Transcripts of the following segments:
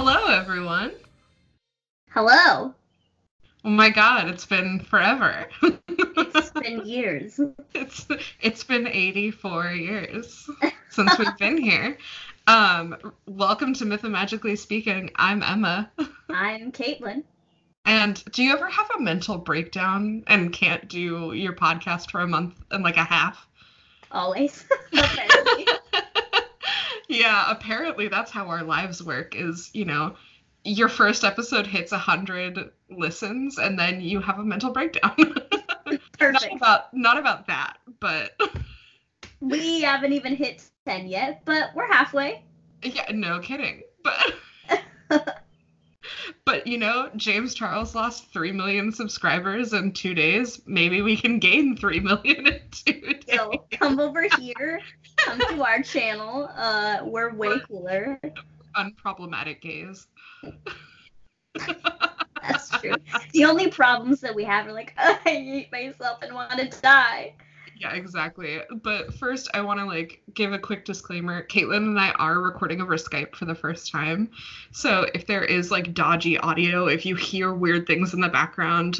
Hello, everyone. Hello. Oh my God, it's been forever. It's been years. It's been 84 years since we've been here. Welcome to Mythomagically Speaking. I'm Emma. I'm Caitlin. And do you ever have a mental breakdown and can't do your podcast for a month and like a half? Always. Apparently. Yeah, apparently that's how our lives work is, you know, your first episode hits 100 listens and then you have a mental breakdown. Perfect. Not about that, but... We haven't even hit 10 yet, but we're halfway. Yeah, no kidding. But, but you know, James Charles lost 3 million subscribers in 2 days. Maybe we can gain 3 million in 2 days. Yo, come over here. Come to our channel. We're way cooler. Unproblematic gays. That's true. The only problems that we have are like, oh, I hate myself and want to die. Yeah, exactly. But first, I want to, give a quick disclaimer. Caitlin and I are recording over Skype for the first time. So if there is, dodgy audio, if you hear weird things in the background,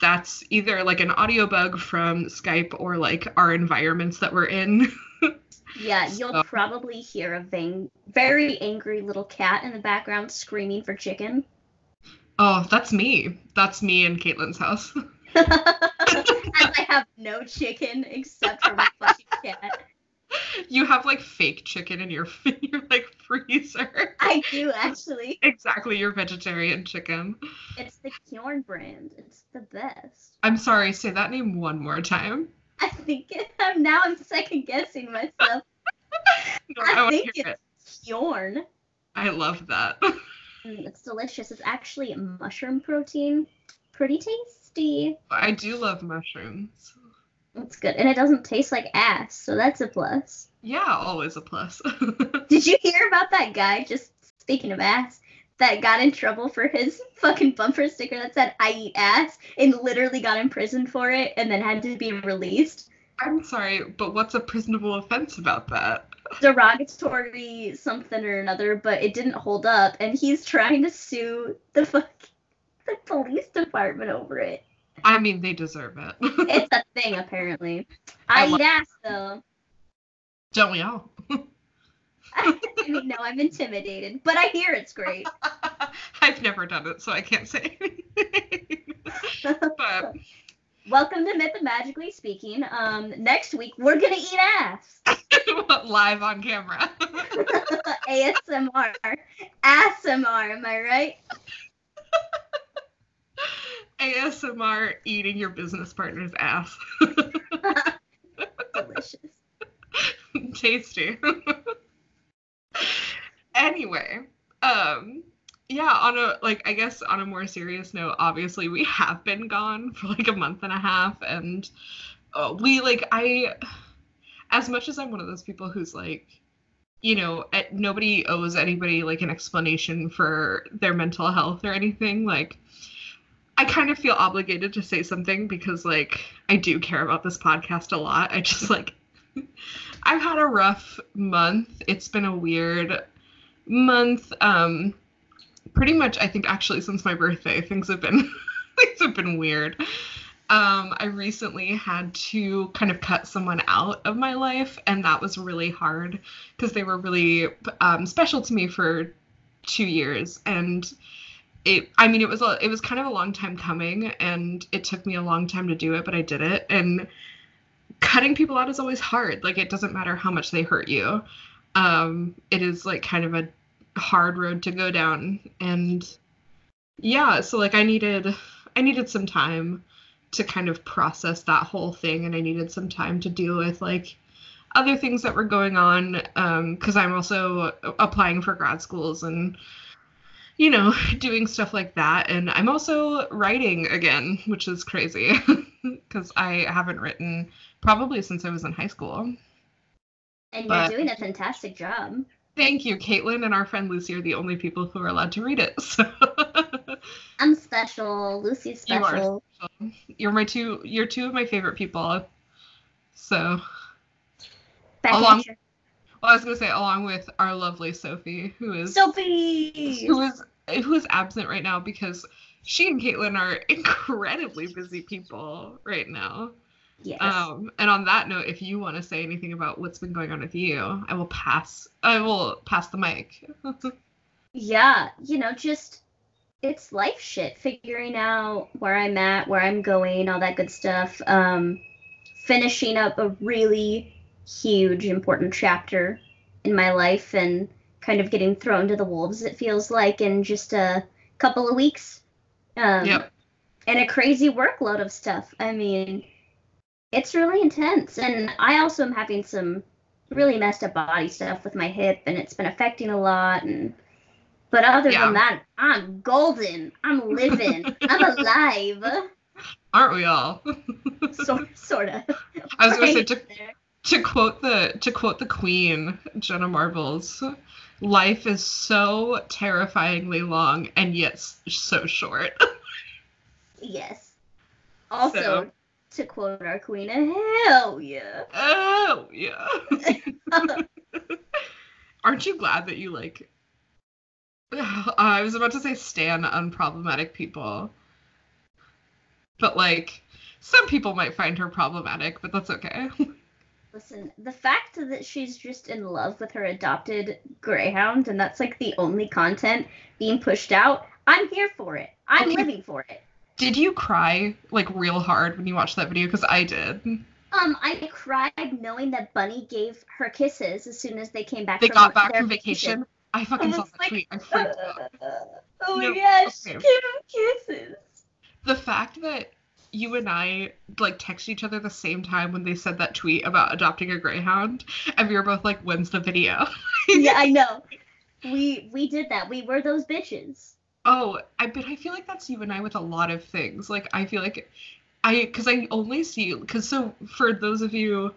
that's either, an audio bug from Skype or, our environments that we're in. Yeah, you'll probably hear a very angry little cat in the background screaming for chicken. Oh, that's me. That's me in Caitlin's house. As I have no chicken except for my fucking cat. You have fake chicken in your freezer. I do actually. Exactly, your vegetarian chicken. It's the Quorn brand. It's the best. I'm sorry, say that name one more time. I think I'm second guessing myself. No, I think it's Quorn. I love that. It's delicious. It's actually mushroom protein. Pretty tasty. I do love mushrooms. That's good. And it doesn't taste like ass, so that's a plus. Yeah, always a plus. Did you hear about that guy, just speaking of ass, that got in trouble for his fucking bumper sticker that said, I eat ass, and literally got imprisoned for it and then had to be released? I'm sorry, but what's a prisonable offense about that? Derogatory something or another, but it didn't hold up, and he's trying to sue the fucking... the police department over it. I mean, they deserve it. It's a thing, apparently. I eat ass, though. Don't we all? I mean, no, I'm intimidated, but I hear it's great. I've never done it, so I can't say anything. But... Welcome to Mythomagically Speaking. Next week, we're going to eat ass. Live on camera. ASMR. ASMR, am I right? ASMR eating your business partner's ass. Delicious. Tasty. Anyway, on a more serious note, obviously we have been gone for a month and a half, and as much as I'm one of those people who's nobody owes anybody an explanation for their mental health or anything. I kind of feel obligated to say something because I do care about this podcast a lot. I just I've had a rough month. It's been a weird month. Pretty much, I think actually since my birthday, things have been weird. I recently had to kind of cut someone out of my life, and that was really hard because they were really special to me for 2 years. And it was kind of a long time coming, and it took me a long time to do it, but I did it. And cutting people out is always hard. It doesn't matter how much they hurt you. It is kind of a hard road to go down. And yeah, so I needed some time to kind of process that whole thing, and I needed some time to deal with other things that were going on, because I'm also applying for grad schools and doing stuff like that, and I'm also writing again, which is crazy because I haven't written probably since I was in high school. And you're doing a fantastic job. Thank you. Caitlin and our friend Lucy are the only people who are allowed to read it. So. I'm special. Lucy's special. You are special. You're two of my favorite people. So. Back along, Well, I was going to say, along with our lovely Sophie, who is absent right now because she and Caitlin are incredibly busy people right now. Yes. And on that note, if you want to say anything about what's been going on with you, I will pass the mic. Yeah, just it's life shit, figuring out where I'm at, where I'm going, all that good stuff. Finishing up a really huge, important chapter in my life and kind of getting thrown to the wolves, it feels like, in just a couple of weeks. Yep. And a crazy workload of stuff. I mean, it's really intense. And I also am having some really messed up body stuff with my hip, and it's been affecting a lot. But other than that, I'm golden. I'm living. I'm alive. Aren't we all? Sort of. I was going to say, to quote the Queen, Jenna Marbles, life is so terrifyingly long and yet so short. Yes. Also, to quote our Queen, hell yeah. Oh, yeah. Aren't you glad that you like... I was about to say stan unproblematic people. But, some people might find her problematic, but that's okay. Listen, the fact that she's just in love with her adopted greyhound, and that's, the only content being pushed out, I'm here for it. I'm living for it. Did you cry, real hard when you watched that video? Because I did. I cried knowing that Bunny gave her kisses as soon as they came back. They got back from vacation. I fucking saw that tweet. I freaked out. Oh, my gosh. Okay. She gave him kisses. The fact that you and I, texted each other the same time when they said that tweet about adopting a greyhound, and we were both like, when's the video? Yeah, I know. We did that. We were those bitches. Oh, but I feel like that's you and I with a lot of things. I feel like for those of you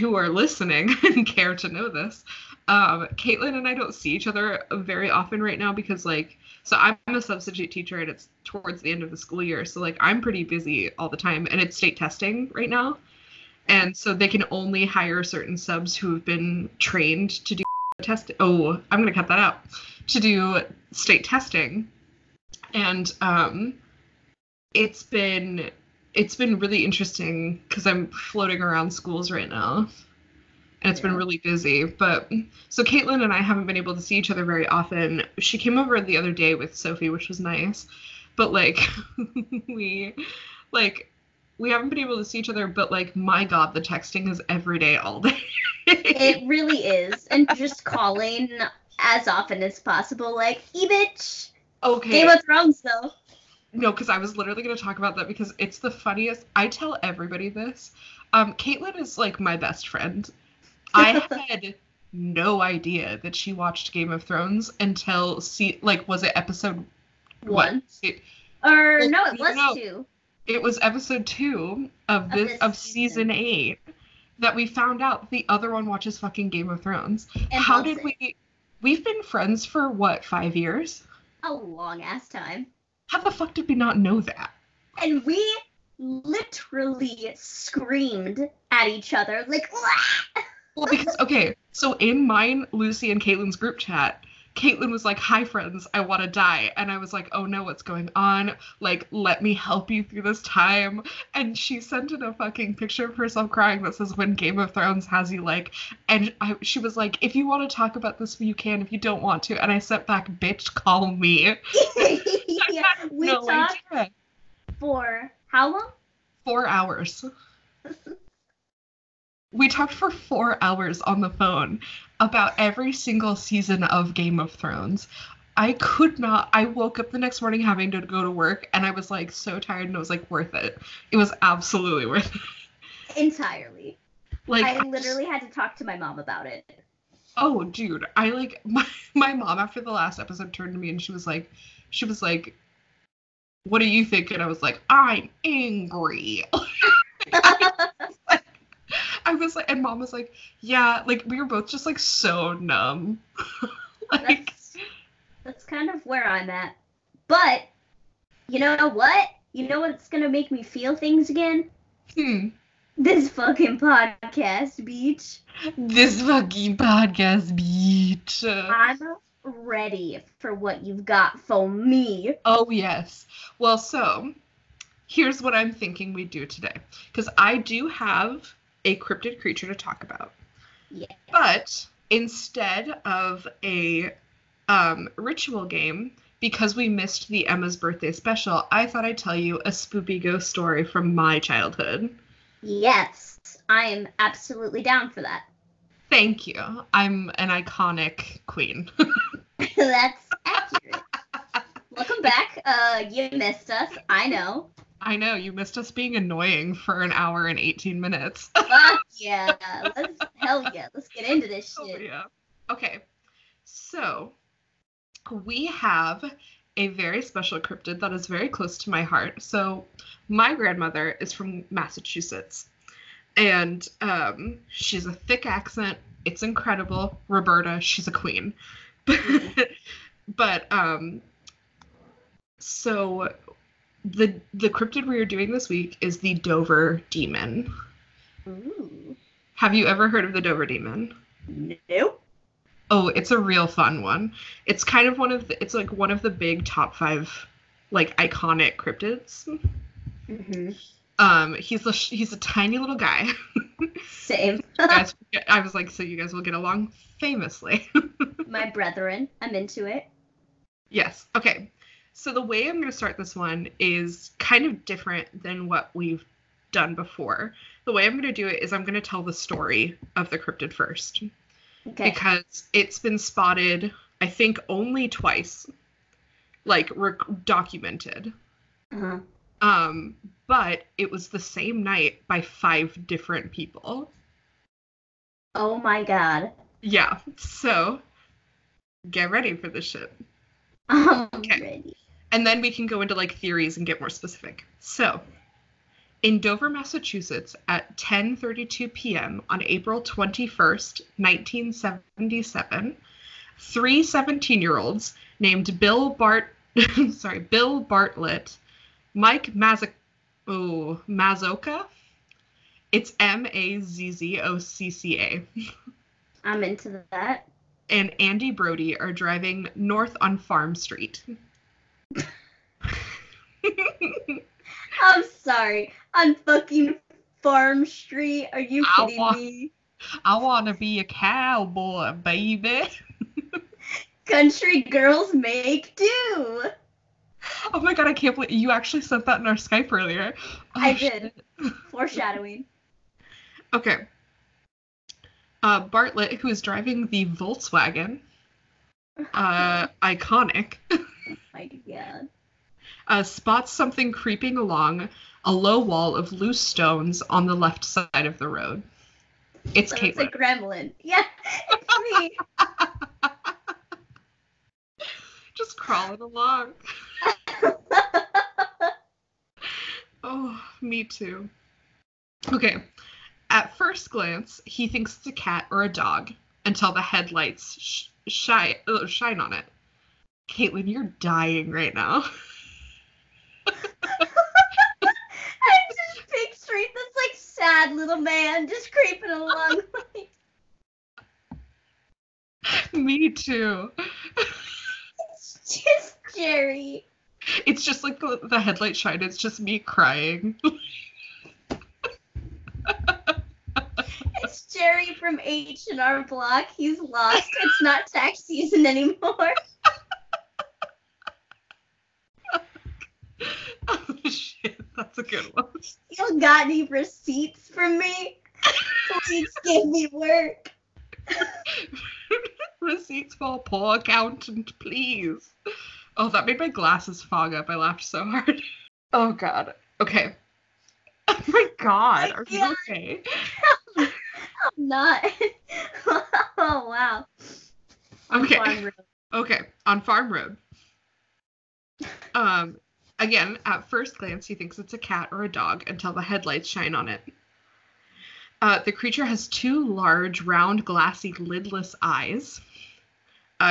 who are listening and care to know this, Caitlin and I don't see each other very often right now because, so I'm a substitute teacher and it's towards the end of the school year. So, I'm pretty busy all the time and it's state testing right now. And so they can only hire certain subs who have been trained to do testing. Oh, I'm going to cut that out. To do state testing. And it's been really interesting because I'm floating around schools right now. And it's been really busy. But so Caitlin and I haven't been able to see each other very often. She came over the other day with Sophie, which was nice. But we haven't been able to see each other, but my God, the texting is every day, all day. It really is. And just calling as often as possible, e bitch. Okay. Game of Thrones, though. No, because I was literally going to talk about that because it's the funniest. I tell everybody this. Caitlin is my best friend. I had no idea that she watched Game of Thrones until was it episode one? Two. It was episode 2 of season 8 that we found out the other one watches fucking Game of Thrones. And how did we? We've been friends for, 5 years? A long-ass time. How the fuck did we not know that? And we literally screamed at each other, Wah! Well, because, so in mine, Lucy and Caitlin's group chat, Caitlin was like, hi, friends, I want to die. And I was like, oh, no, what's going on? Let me help you through this time. And she sent in a fucking picture of herself crying that says, when Game of Thrones has you, And she was like, if you want to talk about this, you can. If you don't want to. And I sent back, bitch, call me. Yeah, we talked for how long? 4 hours. We talked for 4 hours on the phone about every single season of Game of Thrones. I woke up the next morning having to go to work, and I was, so tired, and it was, worth it. It was absolutely worth it. Entirely. I literally had to talk to my mom about it. Oh, dude. My mom, after the last episode, turned to me, and she was like, what do you think? And I was like, I'm angry. I was like, and mom was like, yeah, we were both just so numb. That's kind of where I'm at. But you know what? You know what's gonna make me feel things again? This fucking podcast, bitch. This fucking podcast, bitch. I'm ready for what you've got for me. Oh, yes. Well, so, here's what I'm thinking we do today. Because I do have a cryptid creature to talk about. Yeah. But instead of a ritual game, because we missed the Emma's birthday special, I thought I'd tell you a spoopy ghost story from my childhood. Yes, I am absolutely down for that. Thank you. I'm an iconic queen. That's accurate. Welcome back. You missed us. I know. You missed us being annoying for an hour and 18 minutes. Fuck yeah. Let's get into this shit. Oh, yeah. Okay. So, we have a very special cryptid that is very close to my heart. So, my grandmother is from Massachusetts, and she has a thick accent. It's incredible. Roberta, she's a queen. But, so the cryptid we are doing this week is the Dover Demon. Ooh. Have you ever heard of the Dover Demon? Nope. Oh, it's a real fun one. It's kind of one of the big top five, like, iconic cryptids. Mm-hmm. He's a tiny little guy. Same. Guys, I was like, so you guys will get along famously. My brethren, I'm into it. Yes. Okay. So the way I'm going to start this one is kind of different than what we've done before. The way I'm going to do it is I'm going to tell the story of the cryptid first. Okay. Because it's been spotted, I think, only twice, like, documented. Uh-huh. But it was the same night by 5 different people. Oh my god. Yeah, so get ready for this shit. I'm ready. And then we can go into, like, theories and get more specific. So, in Dover, Massachusetts, at 10:32 p.m. on April 21st, 1977, 3 17-year-olds named Bill Bartlett, Mike Mazocca. It's M-A-Z-Z-O-C-C-A. I'm into that. And Andy Brody are driving north on Farm Street. I'm sorry. On fucking Farm Street? Are you kidding me? I want to be a cowboy, baby. Country girls make do. Oh my god, I can't believe you actually sent that in our Skype earlier. Oh, I did. Foreshadowing. Okay. Bartlett, who is driving the Volkswagen, iconic, oh my god. Spots something creeping along a low wall of loose stones on the left side of the road. It's Caitlin. It's a gremlin. Yeah, it's me. Just crawling along. Oh, me too. Okay. At first glance, he thinks it's a cat or a dog until the headlights shine on it. Caitlin, you're dying right now. I'm just picturing this, like, sad little man just creeping along. Me too. It's just Jerry. It's just like the headlight shine. It's just me crying. It's Jerry from H&R Block. He's lost. It's not tax season anymore. Oh, shit. That's a good one. You got any receipts from me? Please give me work. Receipts for poor accountant, please. Oh, that made my glasses fog up. I laughed so hard. Oh, God. Okay. Oh, my God. Are you okay? I'm not. Oh, wow. Okay. On Farm Road. Again, at first glance, he thinks it's a cat or a dog until the headlights shine on it. The creature has 2 large, round, glassy, lidless eyes,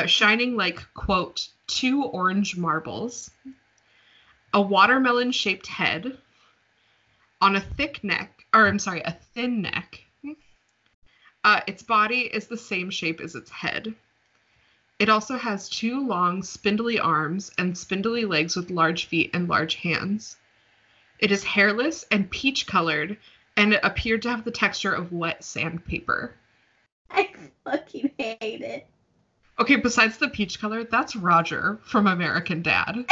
shining like, quote, 2 orange marbles, a watermelon-shaped head, on a thick neck, or I'm sorry, a thin neck. Its body is the same shape as its head. It also has two long, spindly arms and spindly legs with large feet and large hands. It is hairless and peach-colored, and it appeared to have the texture of wet sandpaper. I fucking hate it. Okay, besides the peach color, that's Roger from American Dad.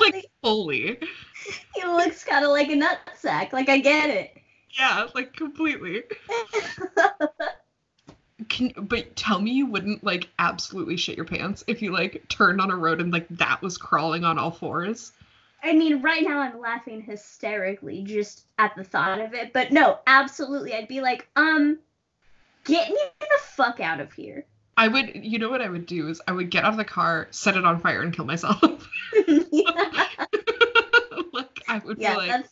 Like, fully. He looks kind of like a nutsack. Like, I get it. Yeah, like, completely. But tell me you wouldn't, like, absolutely shit your pants if you, like, turned on a road and, like, that was crawling on all fours. I mean, right now I'm laughing hysterically just at the thought of it. But no, absolutely. I'd be like, get me the fuck out of here. I would, you know what I would do is I would get out of the car, set it on fire, and kill myself. Yeah. Like, I would be like,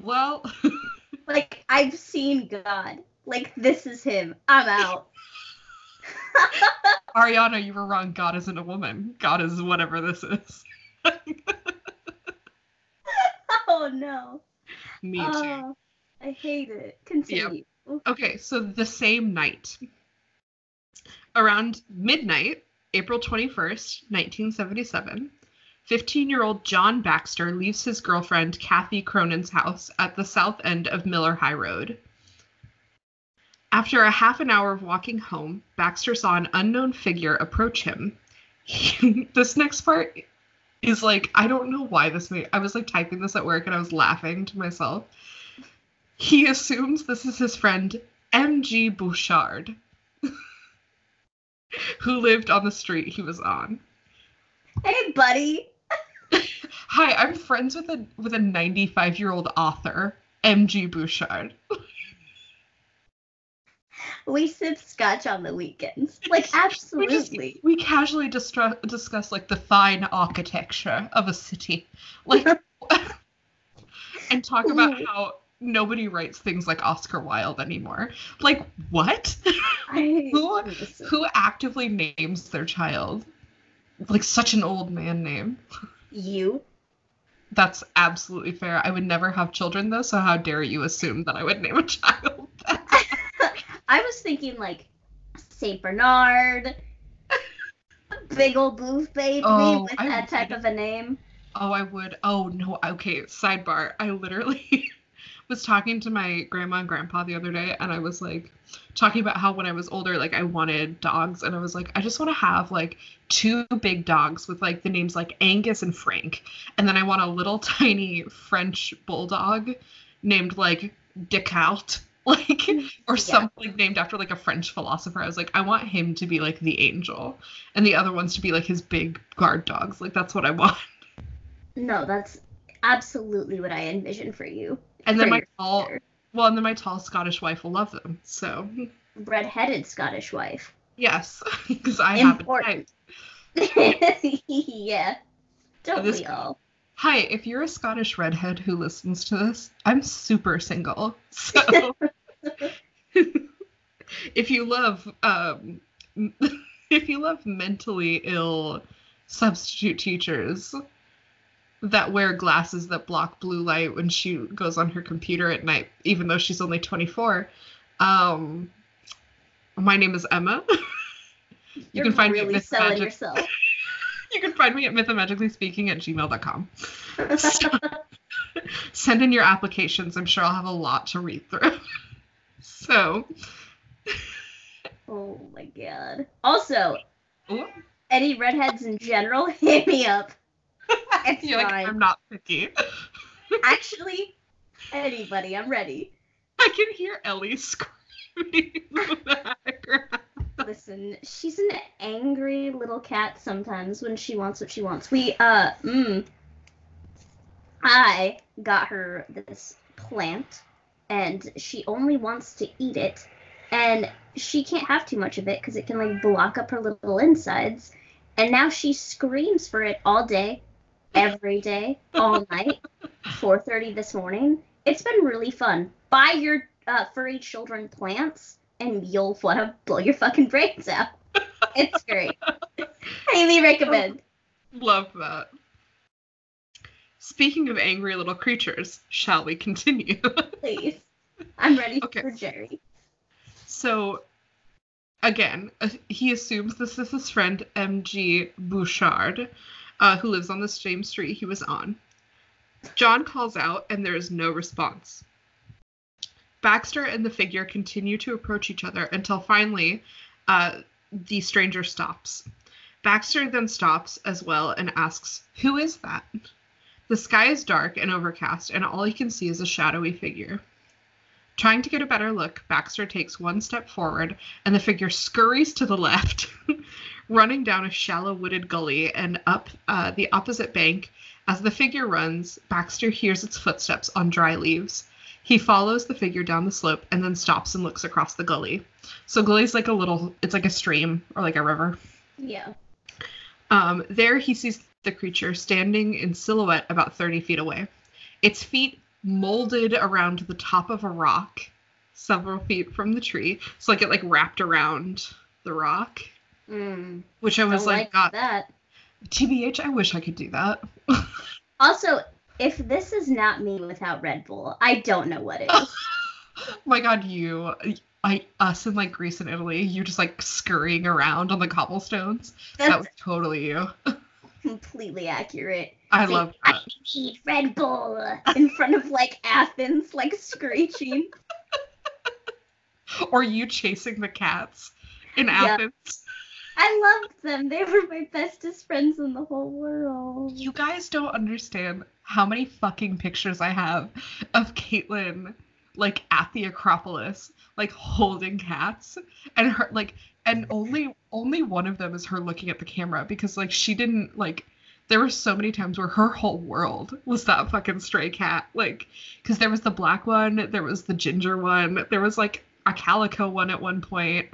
well... Like, I've seen God. Like, this is him. I'm out. Ariana, you were wrong. God isn't a woman. God is whatever this is. Oh, no. Me too. Oh, I hate it. Continue. Yep. Okay, so the same night. Around midnight, April 21st, 1977... 15-year-old John Baxter leaves his girlfriend Kathy Cronin's house at the south end of Miller High Road. After a half an hour of walking home, Baxter saw an unknown figure approach him. This next part is like, I don't know why this made... I was like typing this at work and I was laughing to myself. He assumes this is his friend M.G. Bouchard, who lived on the street he was on. Hey, buddy. Hi, I'm friends with a 95-year-old author, M.G. Bouchard. We sip scotch on the weekends. Like, absolutely. We casually discuss, like, the fine architecture of a city. Like, and talk about how nobody writes things like Oscar Wilde anymore. Like, what? Who actively names their child like such an old man name? You. That's absolutely fair. I would never have children, though, so how dare you assume that I would name a child that? I was thinking, like, St. Bernard, big old blue baby with that type of a name. Oh, I would. Oh, no. Okay, sidebar. I literally was talking to my grandma and grandpa the other day, and I was, like, talking about how when I was older, like, I wanted dogs, and I was like, I just want to have, like, two big dogs with, like, the names, like, Angus and Frank, and then I want a little tiny French bulldog named, like, Descartes, like, or something named after, like, a French philosopher. I was like, I want him to be, like, the angel, and the other ones to be, like, his big guard dogs. Like, that's what I want. No, that's absolutely what I envision for you. And then my tall Scottish wife will love them. So redheaded Scottish wife. Yes, because I important. Have a type. Yeah, don't we all? Hi, if you're a Scottish redhead who listens to this, I'm super single. So if you love mentally ill substitute teachers that wear glasses that block blue light when she goes on her computer at night, even though she's only 24. My name is Emma. You can find really me at selling yourself. You can find me at mythomagicallyspeaking@gmail.com. So, send in your applications. I'm sure I'll have a lot to read through. So. Oh my God. Also, any redheads in general, hit me up. It's You're fine. Like, I'm not picky. Actually, anybody, I'm ready. I can hear Ellie screaming in the background. Listen, she's an angry little cat sometimes when she wants what she wants. I got her this plant, and she only wants to eat it, and she can't have too much of it because it can, like, block up her little insides, and now she screams for it all day. Every day, all night, 4:30 this morning. It's been really fun. Buy your furry children plants, and you'll want to blow your fucking brains out. It's great. Highly recommend. Love that. Speaking of angry little creatures, shall we continue? Please. I'm ready for Jerry. So, again, he assumes this is his friend, M.G. Bouchard, who lives on the same street he was on. John calls out, and there is no response. Baxter and the figure continue to approach each other until finally the stranger stops. Baxter then stops as well and asks, "Who is that?" The sky is dark and overcast, and all he can see is a shadowy figure. Trying to get a better look, Baxter takes one step forward, and the figure scurries to the left, running down a shallow wooded gully and up the opposite bank. As the figure runs, Baxter hears its footsteps on dry leaves. He follows the figure down the slope and then stops and looks across the gully. So gully's like it's like a stream or like a river. Yeah. There he sees the creature standing in silhouette about 30 feet away. Its feet molded around the top of a rock several feet from the tree, so like it like wrapped around the rock, which I was God, that TBH, I wish I could do that. Also, if this is not me without Red Bull, I don't know what it is. My God, us in like Greece and Italy, you just like scurrying around on the cobblestones. That was totally you. Completely accurate. I love that. I eat Red Bull in front of like Athens, like screeching. Or you chasing the cats in Athens. I loved them. They were my bestest friends in the whole world. You guys don't understand how many fucking pictures I have of Caitlin, like at the Acropolis, like holding cats, and her like. And only one of them is her looking at the camera, because, like, she didn't, like, there were so many times where her whole world was that fucking stray cat. Like, because there was the black one, there was the ginger one, there was, like, a calico one at one point.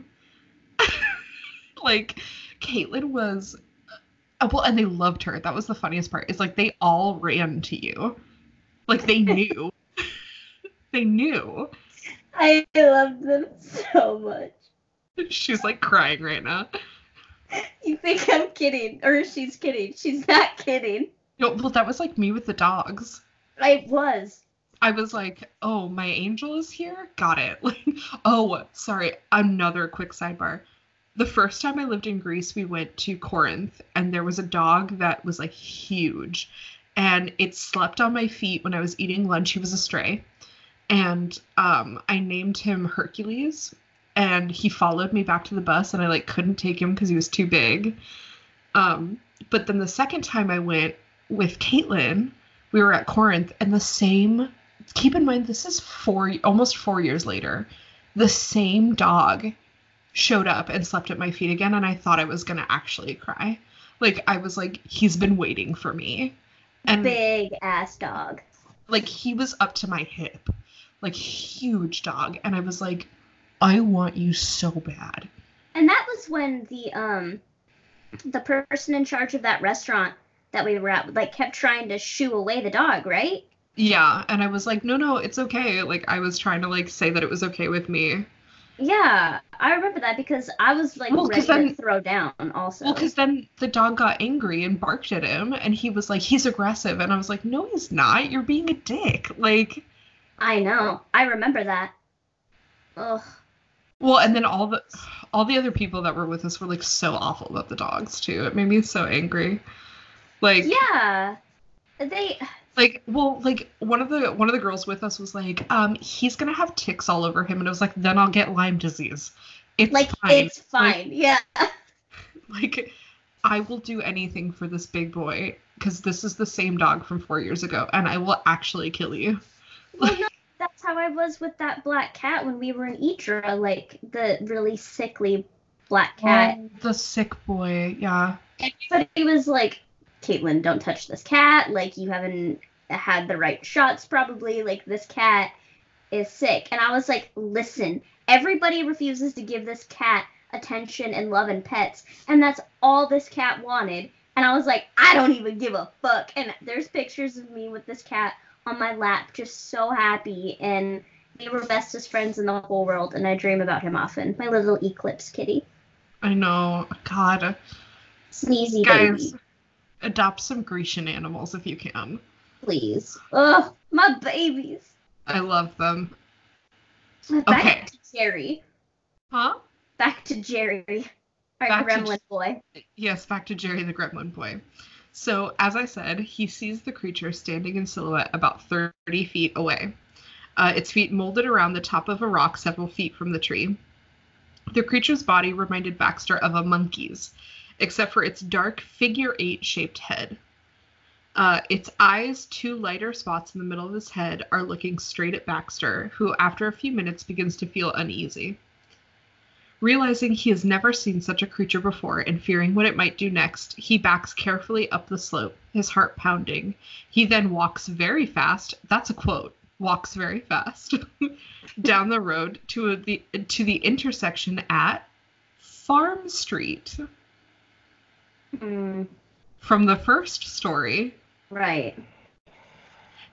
Like, Caitlin was, well, and they loved her. That was the funniest part. It's, like, they all ran to you. Like, they knew. They knew. I loved them so much. She's, like, crying right now. You think I'm kidding. Or she's kidding. She's not kidding. No, well, that was, like, me with the dogs. It was. I was like, oh, my angel is here? Got it. Like, oh, sorry. Another quick sidebar. The first time I lived in Greece, we went to Corinth, and there was a dog that was, like, huge. And it slept on my feet when I was eating lunch. He was a stray. And I named him Hercules. And he followed me back to the bus, and I, like, couldn't take him because he was too big. But then the second time I went with Caitlin, we were at Corinth, and the same, keep in mind, this is almost 4 years later, the same dog showed up and slept at my feet again, and I thought I was going to actually cry. Like, I was like, he's been waiting for me. And big-ass dog. Like, he was up to my hip. Like, huge dog. And I was like, I want you so bad. And that was when the person in charge of that restaurant that we were at, like, kept trying to shoo away the dog, right? Yeah, and I was like, no, it's okay. Like, I was trying to, like, say that it was okay with me. Yeah, I remember that because I was, like, ready to throw down also. Well, because then the dog got angry and barked at him, and he was like, he's aggressive. And I was like, no, he's not. You're being a dick. Like, I know. I remember that. Ugh. Well, and then all the other people that were with us were, like, so awful about the dogs, too. It made me so angry. Like, yeah. They, like, well, like, one of the girls with us was like, he's going to have ticks all over him. And I was like, then I'll get Lyme disease. It's like, fine. It's fine. Like, yeah. Like, I will do anything for this big boy, because this is the same dog from 4 years ago, and I will actually kill you. Well, no. That's how I was with that black cat when we were in Idra, like, the really sickly black cat. Oh, the sick boy, yeah. But he was like, Caitlin, don't touch this cat. Like, you haven't had the right shots, probably. Like, this cat is sick. And I was like, listen, everybody refuses to give this cat attention and love and pets. And that's all this cat wanted. And I was like, I don't even give a fuck. And there's pictures of me with this cat on my lap, just so happy, and we were bestest friends in the whole world, and I dream about him often. My little Eclipse kitty. I know. God. Sneezy, guys, baby. Adopt some Grecian animals if you can. please. Ugh, my babies. I love them. Back to Jerry. Huh? Back to Jerry, our gremlin boy. Yes, back to Jerry the gremlin boy. So, as I said, he sees the creature standing in silhouette about 30 feet away. Its feet molded around the top of a rock several feet from the tree. The creature's body reminded Baxter of a monkey's, except for its dark figure-8-shaped head. Its eyes, two lighter spots in the middle of his head, are looking straight at Baxter, who, after a few minutes, begins to feel uneasy. Realizing he has never seen such a creature before and fearing what it might do next, he backs carefully up the slope, his heart pounding. He then walks very fast, that's a quote, walks very fast, down the road to the intersection at Farm Street. Mm. From the first story. Right.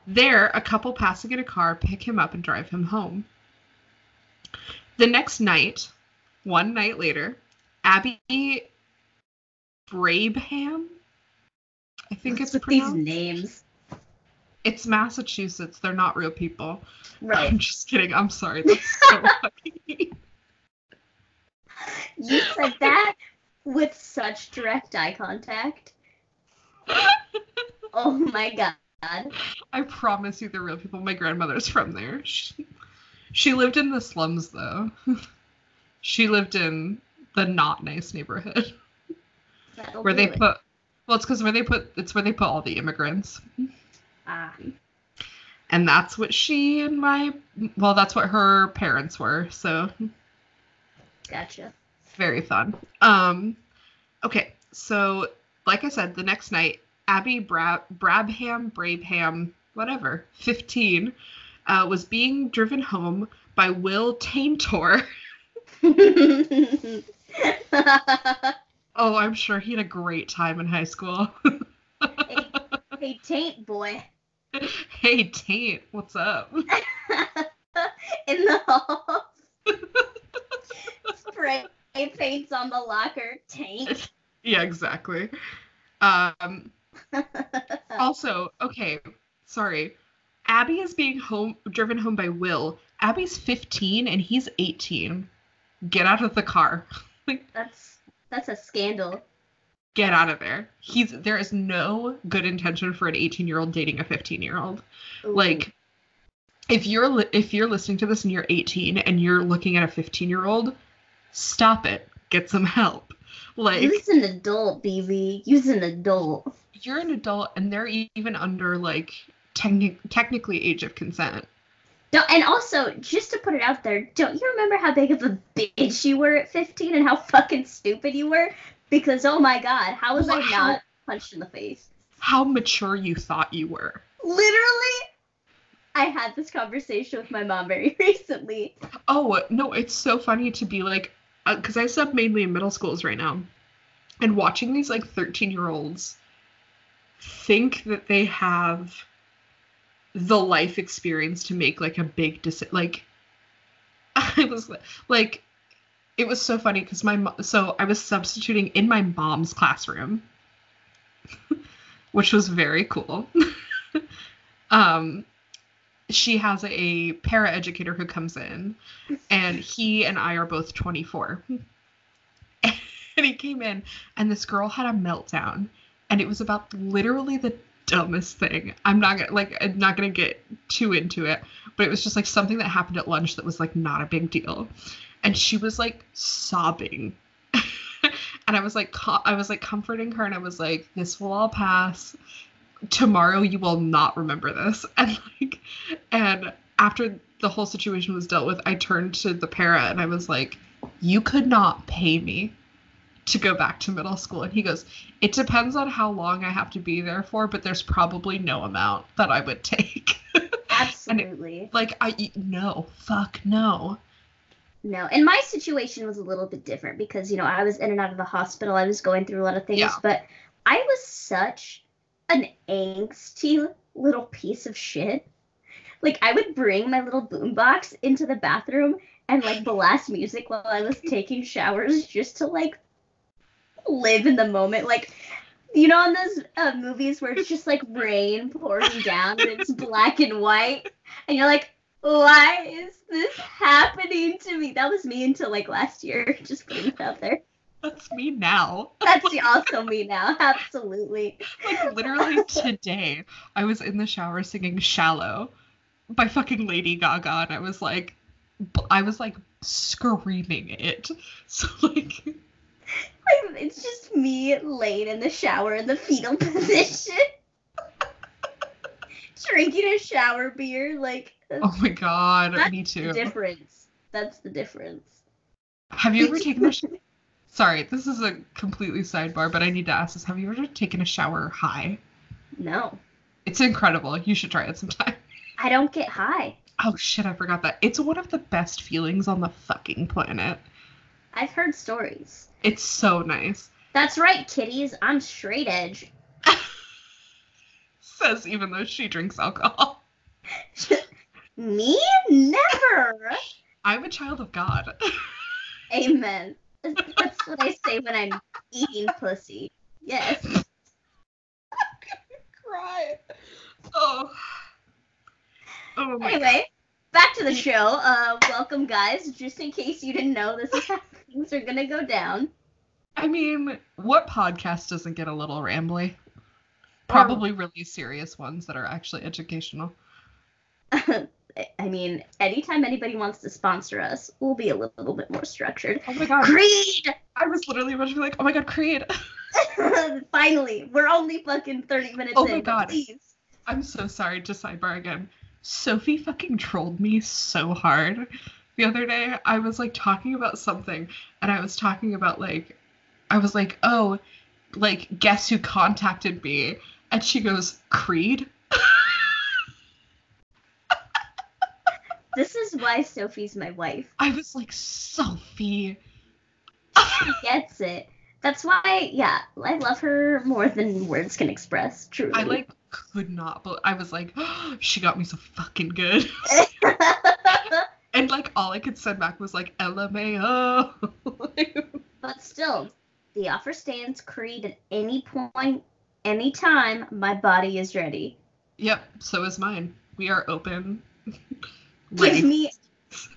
There, a couple passing in a car pick him up and drive him home. The next night... One night later, Abby Brabham, I think it's pronounced. These names. It's Massachusetts. They're not real people. Right. I'm just kidding. I'm sorry. That's so funny. You said that with such direct eye contact. Oh my God. I promise you they're real people. My grandmother's from there. She lived in the slums, though. She lived in the not nice neighborhood where they put, well, it's because where they put all the immigrants. And that's what that's what her parents were. So. Gotcha. Very fun. Okay. So like I said, the next night, Abby Brabham, whatever, 15, was being driven home by Will Taintor. Oh, I'm sure he had a great time in high school. hey, Taint boy. Hey, Taint, what's up? In the hall. Spray paints on the locker. Taint. Yeah, exactly. Also, okay, sorry. Abby is being driven home by Will. Abby's 15 and he's 18. Get out of the car. That's a scandal. Get out of there. There is no good intention for an 18-year-old dating a 15-year-old. Ooh. Like, if you're listening to this and you're 18 and you're looking at a 15-year-old, stop it. Get some help. Like, use an adult, BB. Use an adult. You're an adult, and they're even under like technically age of consent. And also, just to put it out there, don't you remember how big of a bitch you were at 15 and how fucking stupid you were? Because, oh my God, how was I not punched in the face? How mature you thought you were. Literally, I had this conversation with my mom very recently. Oh, no, it's so funny to be like, because I sub mainly in middle schools right now, and watching these, like, 13-year-olds think that they have... the life experience to make like a big decision. Like, I was like, it was so funny because so I was substituting in my mom's classroom, which was very cool. She has a paraeducator who comes in, and he and I are both 24. And he came in, and this girl had a meltdown, and it was about literally the dumbest thing. I'm not gonna get too into it, but it was just like something that happened at lunch that was like not a big deal, and she was like sobbing, and I was like comforting her, and I was like, this will all pass, tomorrow you will not remember this. And like, and after the whole situation was dealt with, I turned to the para and I was like, you could not pay me to go back to middle school. And he goes, it depends on how long I have to be there for, but there's probably no amount that I would take. Absolutely. No. No. And my situation was a little bit different because, you know, I was in and out of the hospital. I was going through a lot of things, but I was such an angsty little piece of shit. Like, I would bring my little boombox into the bathroom and like blast music while I was taking showers just to like live in the moment. Like, You know, in those movies where it's just like rain pouring down and it's black and white, and you're like, why is this happening to me? That was me until like last year, just putting it out there. That's me now. That's also me now, absolutely. Like, literally today, I was in the shower singing Shallow by fucking Lady Gaga, and I was like screaming it. So, like... It's just me laying in the shower in the fetal position. Drinking a shower beer, like... Oh my god, me too. That's the difference. Have you ever taken a shower... Sorry, this is a completely sidebar, but I need to ask this. Have you ever taken a shower high? No. It's incredible. You should try it sometime. I don't get high. Oh shit, I forgot that. It's one of the best feelings on the fucking planet. I've heard stories. It's so nice. That's right, kitties. I'm straight edge. Says even though she drinks alcohol. Me? Never! I'm a child of God. Amen. That's what I say when I'm eating pussy. Yes. I'm gonna cry. Oh my anyway. God. Back to the show. Welcome, guys. Just in case you didn't know, this is how things are gonna go down. I mean, what podcast doesn't get a little rambly? Probably really serious ones that are actually educational. I mean, anytime anybody wants to sponsor us, we'll be a little bit more structured. Oh my god. Creed! I was literally about to be like, oh my god, Creed. Finally. We're only fucking 30 minutes in. Oh my god. Please. I'm so sorry. Just sidebar again. Sophie fucking trolled me so hard the other day. I was like talking about something, and I was talking about like, I was like, oh, like, guess who contacted me? And she goes, Creed? This is why Sophie's my wife. I was like, Sophie. She gets it. That's why, yeah, I love her more than words can express, truly. I like could not believe, I was like, oh, she got me so fucking good. And like all I could send back was like, LMAO. But still, the offer stands. Creed, at any point, any time, my body is ready. Yep, so is mine. We are open. Give me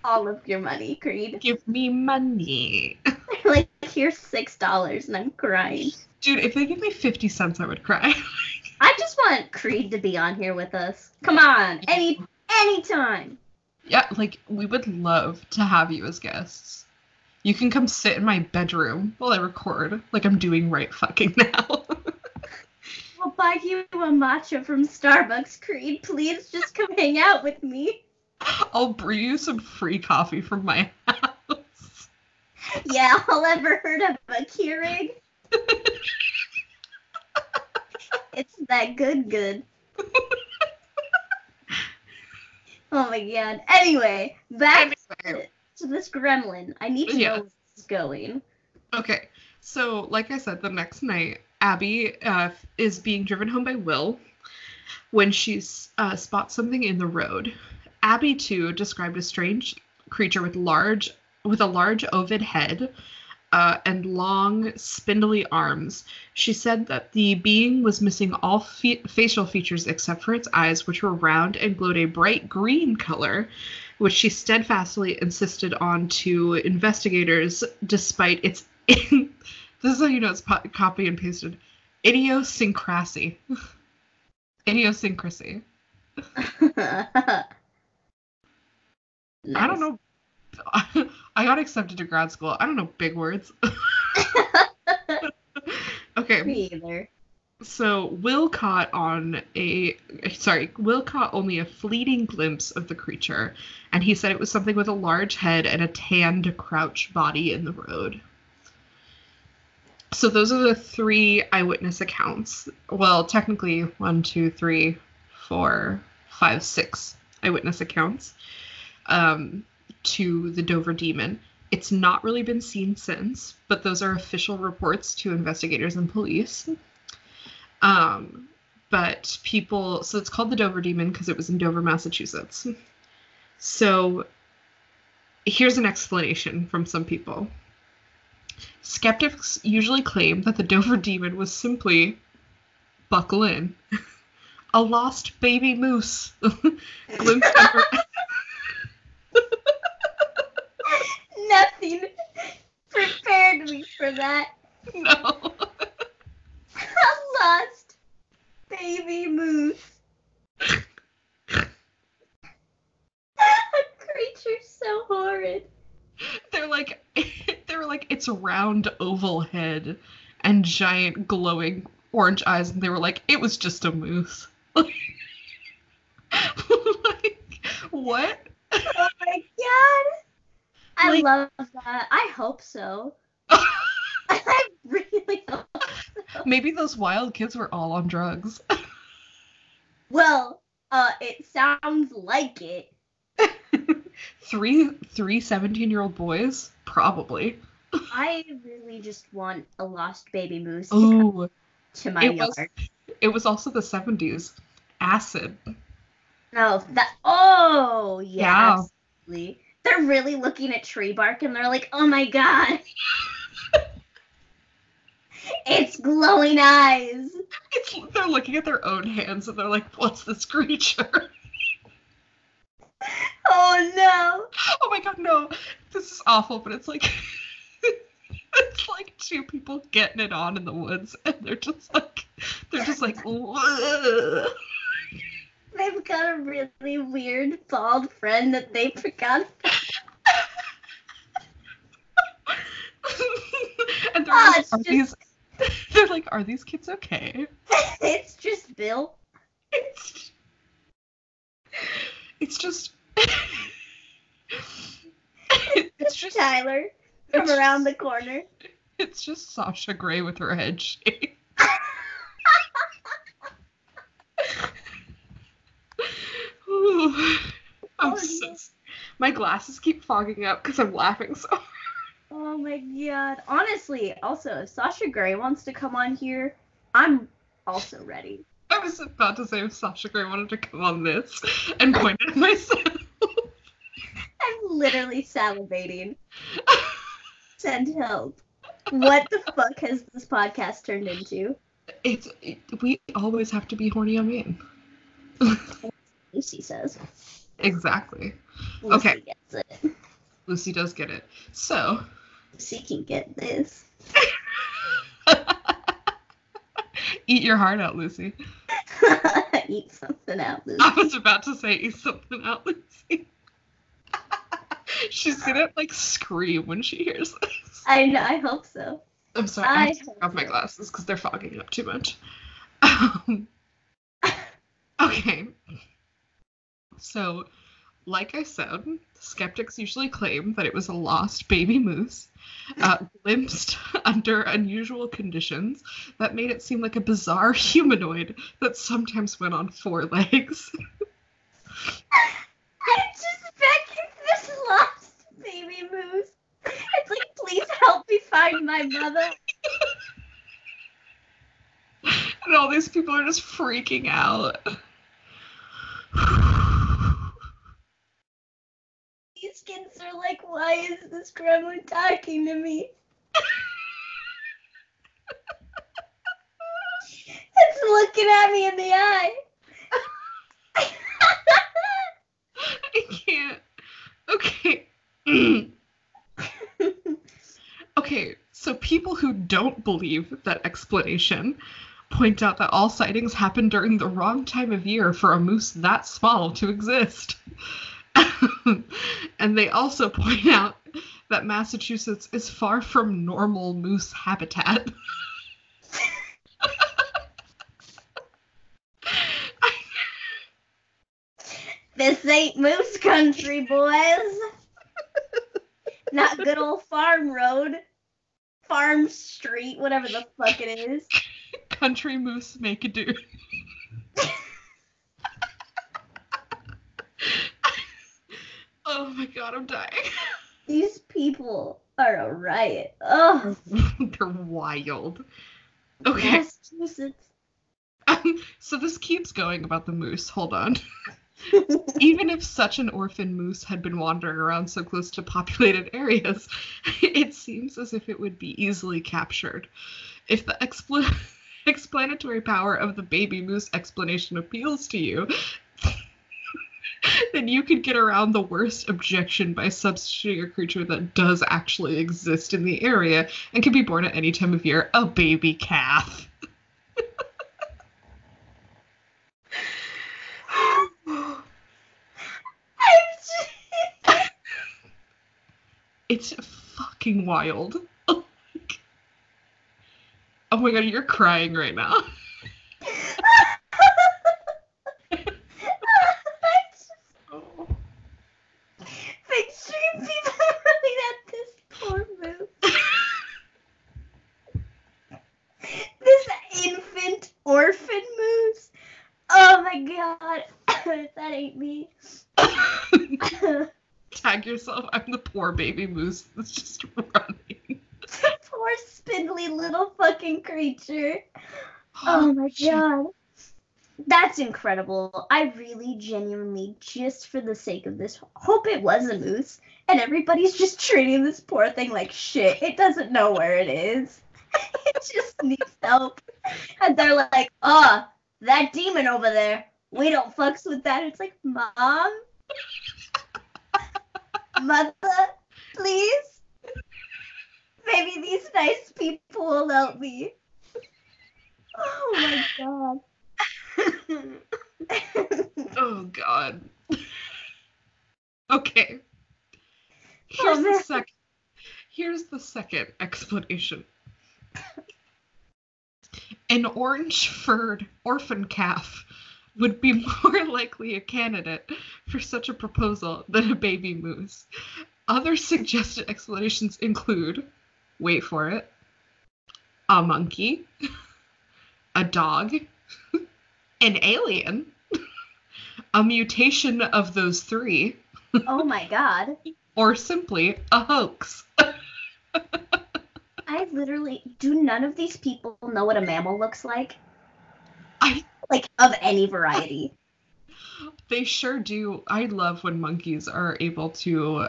all of your money, Creed. Give me money. Like, here's $6 and I'm crying. Dude, if they give me 50 cents, I would cry. I just want Creed to be on here with us. Come on, anytime. Yeah, like, we would love to have you as guests. You can come sit in my bedroom while I record, like I'm doing right fucking now. We'll buy you a matcha from Starbucks, Creed. Please just come hang out with me. I'll bring you some free coffee from my house. Yeah, all I've ever heard of a Keurig. It's that good. Oh my god. Anyway, back to this gremlin. I need to know where this is going. Okay, so like I said, the next night, Abby is being driven home by Will when she spots something in the road. Abby, too, described a strange creature with a large ovid head and long, spindly arms. She said that the being was missing all facial features except for its eyes, which were round and glowed a bright green color, which she steadfastly insisted on to investigators despite its... This is how you know it's copy and pasted. Idiosyncrasy. Nice. I don't know. I got accepted to grad school. I don't know big words. Okay. Me either. So Will caught only a fleeting glimpse of the creature, and he said it was something with a large head and a tanned, crouched body in the road. So those are the three eyewitness accounts. Well, technically 6 eyewitness accounts. To the Dover Demon. It's not really been seen since, but those are official reports to investigators and police. But people... So it's called the Dover Demon because it was in Dover, Massachusetts. So here's an explanation from some people. Skeptics usually claim that the Dover Demon was simply, buckle in, a lost baby moose glimpsed under... Nothing prepared me for that. No. A lost baby moose. A creature so horrid. They were like its round oval head and giant glowing orange eyes, and they were like, it was just a moose. Like, what? Oh my god. I love that. I hope so. I really hope so. Maybe those wild kids were all on drugs. Well, it sounds like it. Three 17-year-old boys? Probably. I really just want a lost baby moose to my yard. It was also the 70s. Acid. Oh, yeah. Absolutely. They're really looking at tree bark, and they're like, oh, my God. It's glowing eyes. They're looking at their own hands, and they're like, what's this creature? Oh, no. Oh, my God, no. This is awful, but it's like... It's like two people getting it on in the woods, and they're just like, whoa. They've got a really weird bald friend that they forgot about. And they're like, are these kids okay? It's just Bill. It's just Tyler from around the corner. It's just Sasha Grey with her head shaved. My glasses keep fogging up because I'm laughing so hard. Oh my god. Honestly, also, if Sasha Grey wants to come on here, I'm also ready. I was about to say if Sasha Grey wanted to come on this and point at myself. I'm literally salivating. Send help. What the fuck has this podcast turned into? We always have to be horny on men. Lucy says. Exactly. Lucy gets it. Lucy does get it. So. Lucy can get this. Eat your heart out, Lucy. Eat something out, Lucy. I was about to say, eat something out, Lucy. She's gonna, like, scream when she hears this. I know, I hope so. I'm sorry, I have to take off my glasses because they're fogging up too much. Okay. So, like I said, skeptics usually claim that it was a lost baby moose, glimpsed under unusual conditions that made it seem like a bizarre humanoid that sometimes went on four legs. I just beckoned this lost baby moose. It's like, please help me find my mother. And all these people are just freaking out. These kids are like, why is this grandma talking to me? It's looking at me in the eye. I can't. Okay. Okay, so people who don't believe that explanation point out that all sightings happen during the wrong time of year for a moose that small to exist. And they also point out that Massachusetts is far from normal moose habitat. This ain't moose country, boys. Not good old Farm Road, Farm Street, whatever the fuck it is. Country moose make a do. Oh my god, I'm dying. These people are a riot. Oh, they're wild. Okay. Massachusetts. So this keeps going about the moose. Hold on. Even if such an orphan moose had been wandering around so close to populated areas, it seems as if it would be easily captured. If the explanatory power of the baby moose explanation appeals to you, then you could get around the worst objection by substituting a creature that does actually exist in the area and can be born at any time of year, a baby calf. It's fucking wild. Oh my god, you're crying right now. Yourself, I'm the poor baby moose that's just running. Poor spindly little fucking creature. Oh my god. That's incredible. I really genuinely, just for the sake of this, hope it was a moose and everybody's just treating this poor thing like shit. It doesn't know where it is. It just needs help. And they're like, oh, that demon over there. We don't fucks with that. It's like, Mom? Mother, please? Maybe these nice people will help me. Oh my god. Oh god. Okay. Here's the second explanation. An orange-furred orphan calf would be more likely a candidate for such a proposal than a baby moose. Other suggested explanations include, wait for it, a monkey, a dog, an alien, a mutation of those three. Oh my god. Or simply a hoax. I literally, do none of these people know what a mammal looks like? Like, of any variety. They sure do. I love when monkeys are able to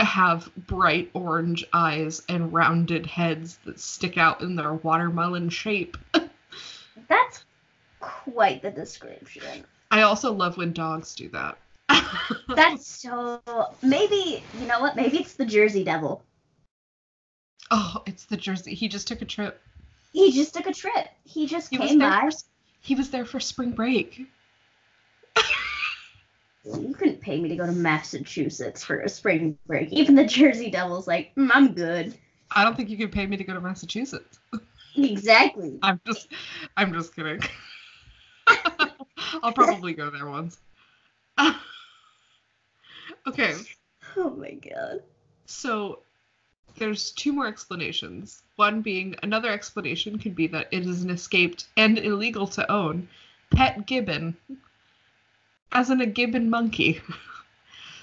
have bright orange eyes and rounded heads that stick out in their watermelon shape. That's quite the description. I also love when dogs do that. That's so... Maybe, you know what? Maybe it's the Jersey Devil. Oh, it's the Jersey. He just took a trip. He just came by. He was there for spring break. You couldn't pay me to go to Massachusetts for a spring break. Even the Jersey Devil's like, I'm good. I don't think you can pay me to go to Massachusetts. Exactly. I'm just kidding. I'll probably go there once. Okay. Oh my god. So... there's two more explanations. One being, another explanation could be that it is an escaped and illegal to own pet gibbon, as in a gibbon monkey.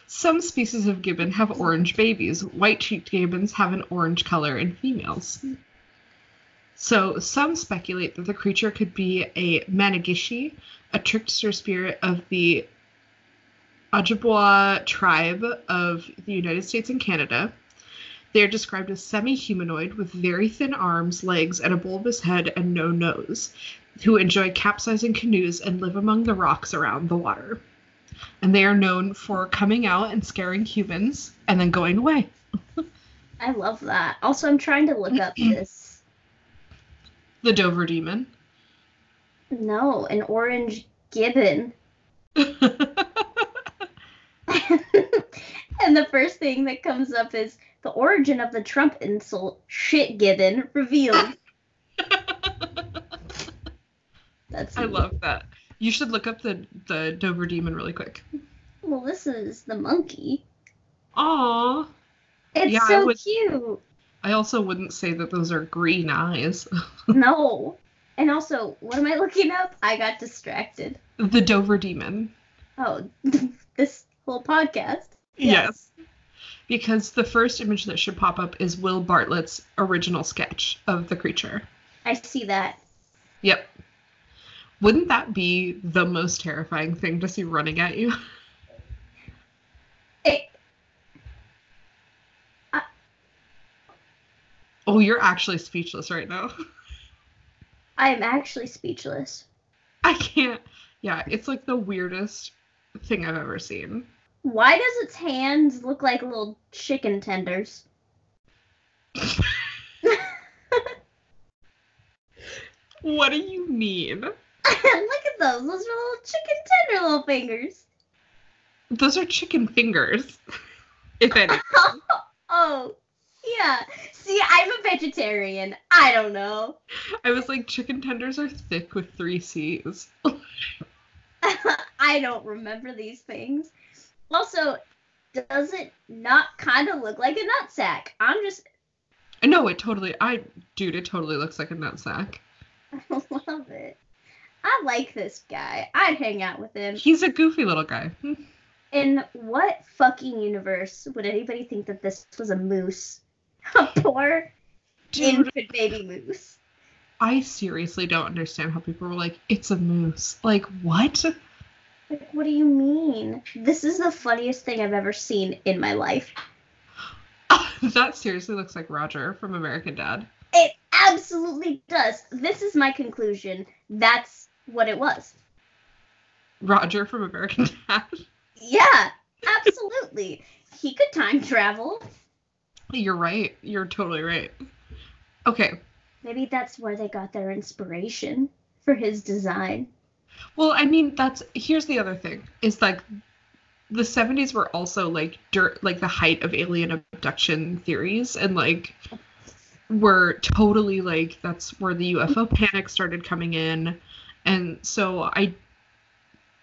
Some species of gibbon have orange babies. White-cheeked gibbons have an orange color in females. So some speculate that the creature could be a managishi, a trickster spirit of the Ojibwa tribe of the United States and Canada. They are described as semi-humanoid with very thin arms, legs, and a bulbous head and no nose, who enjoy capsizing canoes and live among the rocks around the water. And they are known for coming out and scaring humans and then going away. I love that. Also, I'm trying to look up this. The Dover Demon? No, an orange gibbon. And the first thing that comes up is... the origin of the Trump insult, shit gibbon, revealed. That's amazing. I love that. You should look up the Dover Demon really quick. Well, this is the monkey. Aww. It's cute. I also wouldn't say that those are green eyes. No. And also, what am I looking up? I got distracted. The Dover Demon. Oh, this whole podcast. Yes. Because the first image that should pop up is Will Bartlett's original sketch of the creature. I see that. Yep. Wouldn't that be the most terrifying thing to see running at you? Oh, you're actually speechless right now. I am actually speechless. I can't. Yeah, it's like the weirdest thing I've ever seen. Why does its hands look like little chicken tenders? What do you mean? Look at those. Those are little chicken tender little fingers. Those are chicken fingers, if anything. Oh. Yeah. See, I'm a vegetarian. I don't know. I was like, chicken tenders are thick with 3 C's. I don't remember these things. Also, does it not kind of look like a nutsack? No, it totally... Dude, it totally looks like a nutsack. I love it. I like this guy. I'd hang out with him. He's a goofy little guy. In what fucking universe would anybody think that this was a moose? A poor infant baby moose. I seriously don't understand how people were like, it's a moose. Like, what? Like, what do you mean? This is the funniest thing I've ever seen in my life. That seriously looks like Roger from American Dad. It absolutely does. This is my conclusion. That's what it was. Roger from American Dad? Yeah, absolutely. He could time travel. You're right. You're totally right. Okay. Maybe that's where they got their inspiration for his design. Well, I mean, here's the other thing. It's like the 70s were also like the height of alien abduction theories, and like were totally like, that's where the UFO panic started coming in. And so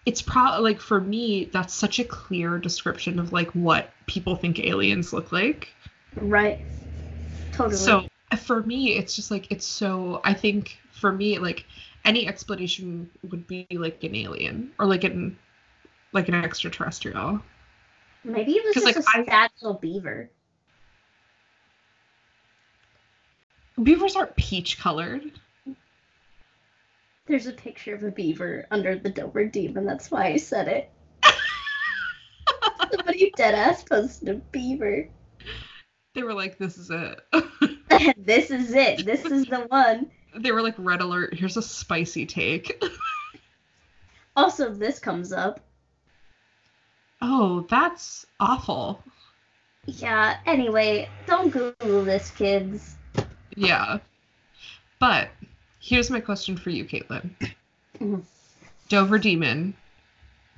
it's probably like, for me, that's such a clear description of like what people think aliens look like. Right. Totally. So for me, it's just like, it's so, I think for me, like any explanation would be like an alien or like an extraterrestrial. Maybe it was just like, a sad little beaver. Beavers aren't peach colored. There's a picture of a beaver under the Dover Demon. That's why I said it. Somebody dead ass posted a beaver. They were like, this is it. This is it. This is the one. They were like, red alert. Here's a spicy take. Also, this comes up. Oh, that's awful. Yeah, anyway, don't Google this, kids. Yeah. But here's my question for you, Caitlin. Mm-hmm. Dover Demon,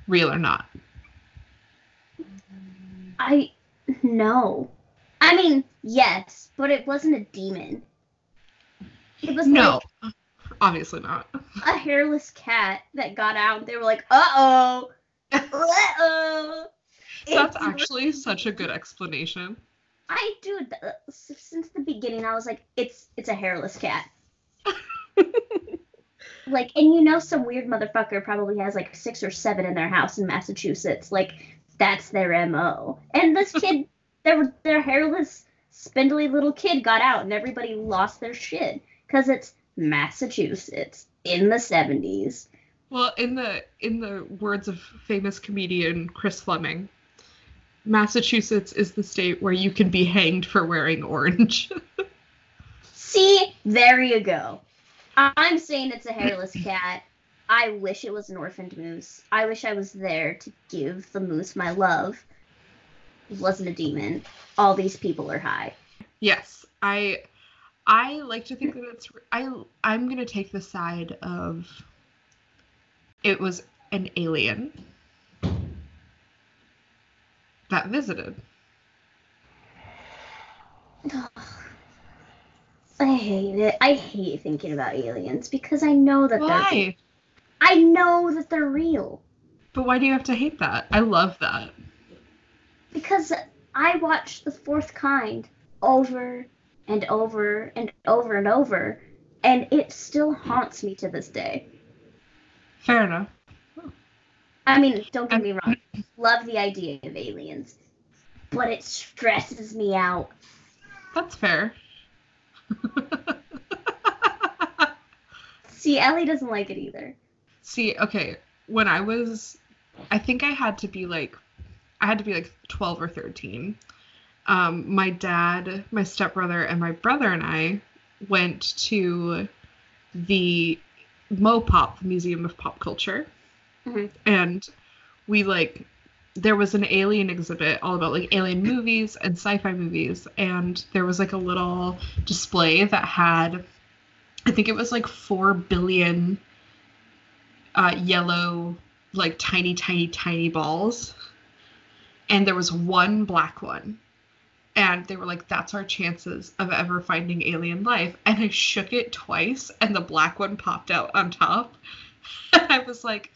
real or not? No. I mean, yes, but it wasn't a demon. It was like, obviously not. A hairless cat that got out, and they were like, uh-oh, uh-oh. That's actually such a good explanation. Since the beginning, I was like, it's a hairless cat. Like, and you know, some weird motherfucker probably has like 6 or 7 in their house in Massachusetts. Like, that's their MO. And this kid, their hairless, spindly little kid got out, and everybody lost their shit because it's Massachusetts in the 70s. Well, in the words of famous comedian Chris Fleming, Massachusetts is the state where you can be hanged for wearing orange. See, there you go. I'm saying it's a hairless cat. I wish it was an orphaned moose. I wish I was there to give the moose my love. It wasn't a demon. All these people are high. Yes. I like to think that it's... I'm going to take the side of... It was an alien that visited. I hate it. I hate thinking about aliens because I know that they're... I know that they're real. But why do you have to hate that? I love that. Because I watched The Fourth Kind over and over and over and over, and it still haunts me to this day. Fair enough. I mean, don't get me wrong. Love the idea of aliens, but it stresses me out. That's fair. See, Ellie doesn't like it either. See, okay, when I was, I think I had to be like 12 or 13. My dad, my stepbrother, and my brother and I went to the MoPop, the Museum of Pop Culture. Mm-hmm. And we, like, there was an alien exhibit all about, like, alien movies and sci-fi movies. And there was, like, a little display that had, I think it was, like, 4 billion yellow, like, tiny, tiny, tiny balls. And there was one black one. And they were like, that's our chances of ever finding alien life. And I shook it twice, and the black one popped out on top. And I was like,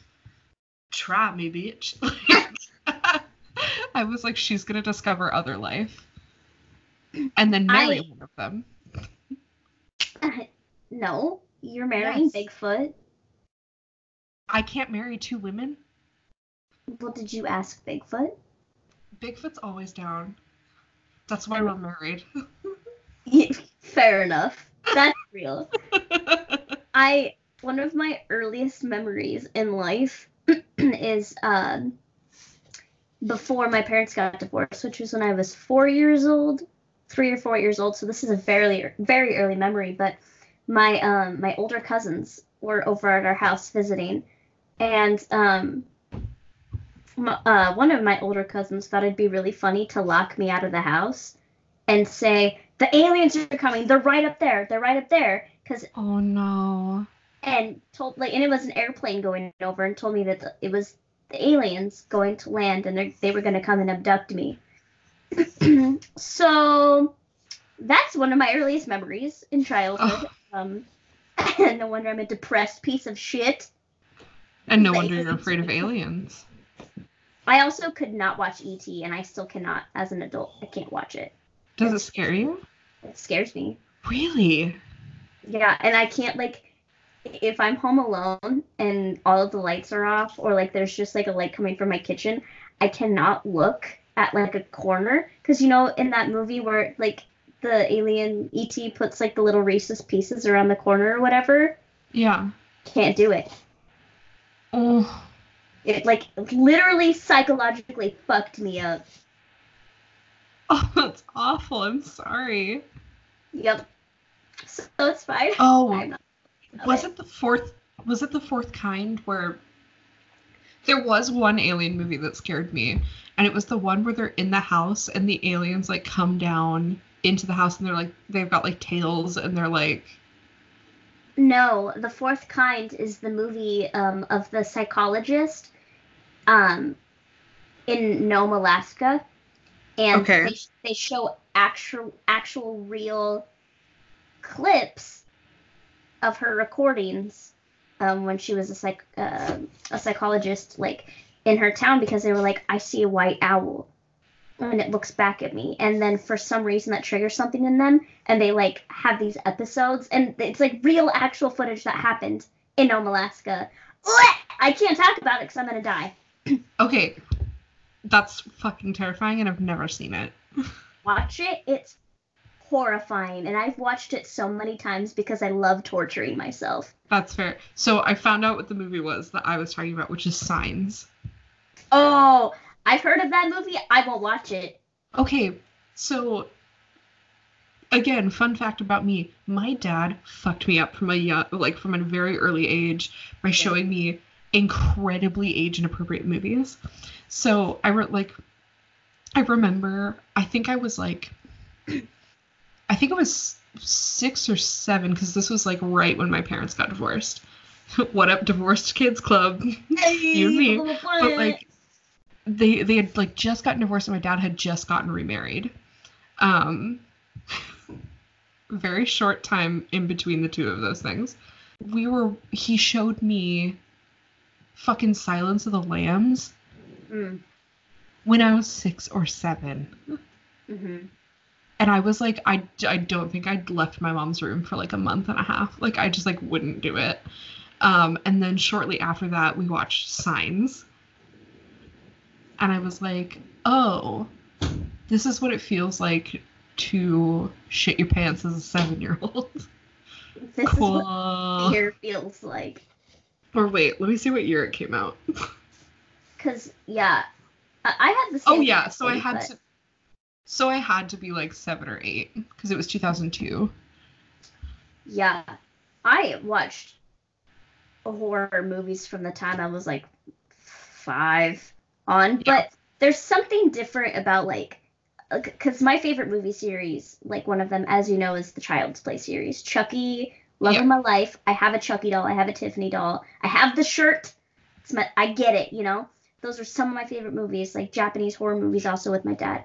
try me, bitch. Like, I was like, she's going to discover other life. And then marry one of them. No, you're marrying Bigfoot. I can't marry two women. Well, did you ask Bigfoot? Bigfoot's always down. That's why we're married. Yeah, fair enough. That's real. One of my earliest memories in life is before my parents got divorced, which was when I was 3 or 4 years old. So this is a very early memory. But my older cousins were over at our house visiting, and one of my older cousins thought it'd be really funny to lock me out of the house and say, the aliens are coming, they're right up there, because oh no, and told, like, and it was an airplane going over, and told me that it was the aliens going to land and they were going to come and abduct me. So that's one of my earliest memories in childhood. And no wonder I'm a depressed piece of shit, and no wonder you're afraid of aliens. I also could not watch E.T., and I still cannot, as an adult. I can't watch it. Does it scare you? It scares me. Really? Yeah, and I can't, like, if I'm home alone and all of the lights are off, or, like, there's just, like, a light coming from my kitchen, I cannot look at, like, a corner. Because, you know, in that movie where, like, the alien E.T. puts, like, the little racist pieces around the corner or whatever? Yeah. Can't do it. Oh. It, like, literally psychologically fucked me up. Oh, that's awful. I'm sorry. Yep. So it's fine. Oh, was it The Fourth Kind, where there was one alien movie that scared me, and it was the one where they're in the house and the aliens, like, come down into the house, and they're like, they've got, like, tails, and they're like... No, The Fourth Kind is the movie of the psychologist in Nome, Alaska. And okay. They show actual real clips of her recordings when she was a psychologist, like, in her town, because they were like, I see a white owl and it looks back at me. And then for some reason that triggers something in them, and they, like, have these episodes, and it's, like, real actual footage that happened in Nome, Alaska. I can't talk about it because I'm going to die. Okay. That's fucking terrifying, and I've never seen it. Watch it. It's horrifying, and I've watched it so many times because I love torturing myself. That's fair. So I found out what the movie was that I was talking about, which is Signs. Oh, I've heard of that movie. I won't watch it. Okay, so, again, fun fact about me. My dad fucked me up from a very early age by showing me incredibly age-inappropriate movies. So, I remember, I think I was 6 or 7, because this was, like, right when my parents got divorced. What up, Divorced Kids Club? Hey, you and me. But, like, They had, like, just gotten divorced, and my dad had just gotten remarried. Very short time in between the two of those things. He showed me fucking Silence of the Lambs when I was 6 or 7. Mm-hmm. And I was like, I don't think I'd left my mom's room for, like, a month and a half. Like, I just, like, wouldn't do it. And then shortly after that, we watched Signs. And I was like, oh, this is what it feels like to shit your pants as a 7-year-old. This is what fear feels like. Or wait, let me see what year it came out. Because, yeah, I had the same. Oh, yeah, so I had to be, like, 7 or 8, because it was 2002. Yeah, I watched horror movies from the time I was, like, 5 on, yeah. But there's something different about, like, because my favorite movie series, like, one of them, as you know, is the Child's Play series. Chucky, love of my life. I have a Chucky doll. I have a Tiffany doll. I have the shirt. It's my, I get it, you know? Those are some of my favorite movies, like Japanese horror movies also with my dad.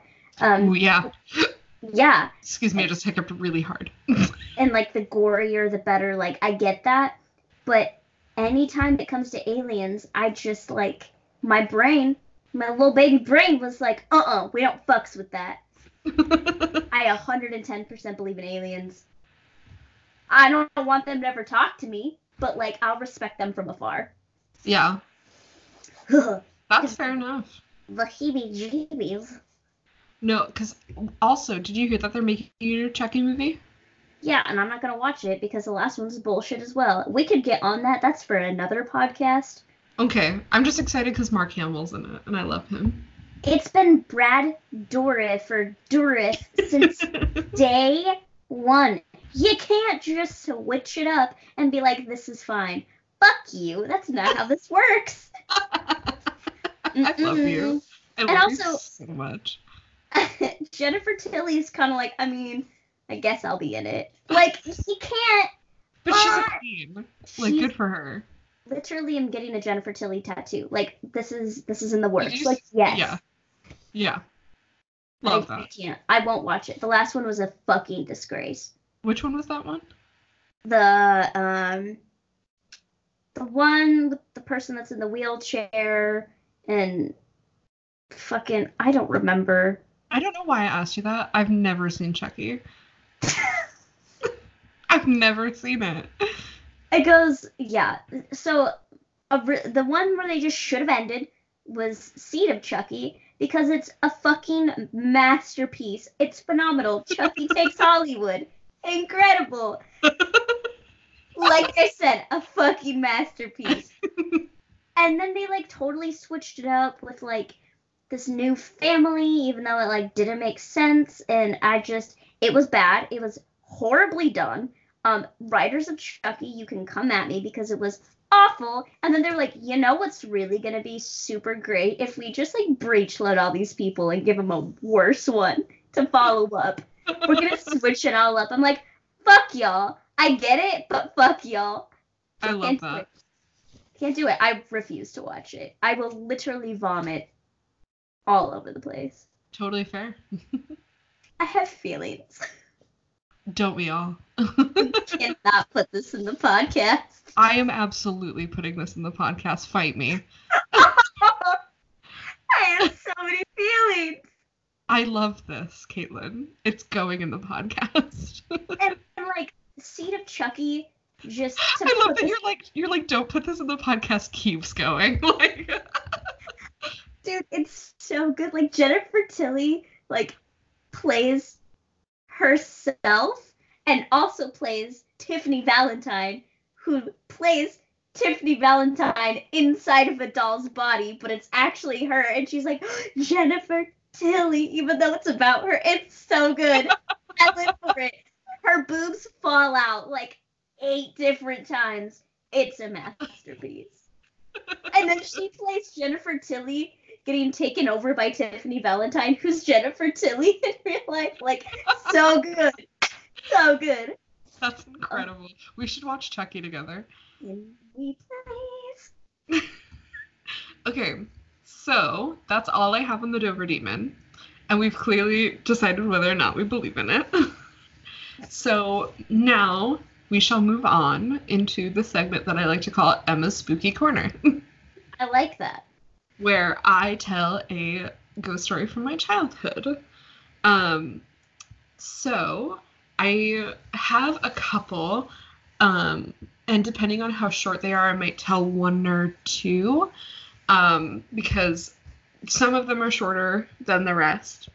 Yeah. Excuse me, I just hiccuped really hard. And, like, the gorier, the better. Like, I get that. But anytime it comes to aliens, I just, like, my brain... My little baby brain was like, we don't fucks with that. I 110% believe in aliens. I don't want them to ever talk to me, but, like, I'll respect them from afar. Yeah. That's fair enough. The heebie-jeebies. No, because also, did you hear that they're making a Chucky movie? Yeah, and I'm not going to watch it because the last one's bullshit as well. We could get on that. That's for another podcast. Okay, I'm just excited because Mark Hamill's in it, and I love him. It's been Brad Dourif or Dourif since day one. You can't just switch it up and be like, this is fine. Fuck you. That's not how this works. I love you. I love you so much. Jennifer Tilly's kind of like, I mean, I guess I'll be in it. Like, you can't. But she's a queen. Like, good for her. Literally, I'm getting a Jennifer Tilly tattoo. Like, this is in the works. Like, yes. Yeah. Love that. I can't. I won't watch it. The last one was a fucking disgrace. Which one was that one? The one with the person that's in the wheelchair and fucking... I don't remember. I don't know why I asked you that. I've never seen Chucky. I've never seen it. It goes, yeah. So the one where they just should have ended was Seed of Chucky because it's a fucking masterpiece. It's phenomenal. Chucky takes Hollywood. Incredible. Like I said, a fucking masterpiece. And then they, like, totally switched it up with, like, this new family, even though it, like, didn't make sense. And it was bad. It was horribly done. Writers of Chucky, you can come at me because it was awful. And then they're like, you know what's really going to be super great? If we just, like, breech load all these people and give them a worse one to follow up. We're going to switch it all up. I'm like, fuck y'all. I get it, but fuck y'all. I love that. Can't do it. I refuse to watch it. I will literally vomit all over the place. Totally fair. I have feelings. Don't we all? We cannot put this in the podcast. I am absolutely putting this in the podcast. Fight me. I have so many feelings. I love this, Caitlin. It's going in the podcast. And like, Seed of Chucky just... I love that you're like, don't put this in the podcast, keeps going. Like, dude, it's so good. Like, Jennifer Tilly, like, plays... herself and also plays Tiffany Valentine, who plays Tiffany Valentine inside of a doll's body, but it's actually her, and she's like, Jennifer Tilly, even though it's about her. It's so good. I live for it. Her boobs fall out like 8 different times. It's a masterpiece. And then she plays Jennifer Tilly getting taken over by Tiffany Valentine, who's Jennifer Tilly in real life. Like, so good. So good. That's incredible. We should watch Chucky together. Can we please? Okay, so that's all I have on the Dover Demon. And we've clearly decided whether or not we believe in it. So now we shall move on into the segment that I like to call Emma's Spooky Corner. I like that. Where I tell a ghost story from my childhood. So I have a couple, and depending on how short they are, I might tell one or two, because some of them are shorter than the rest.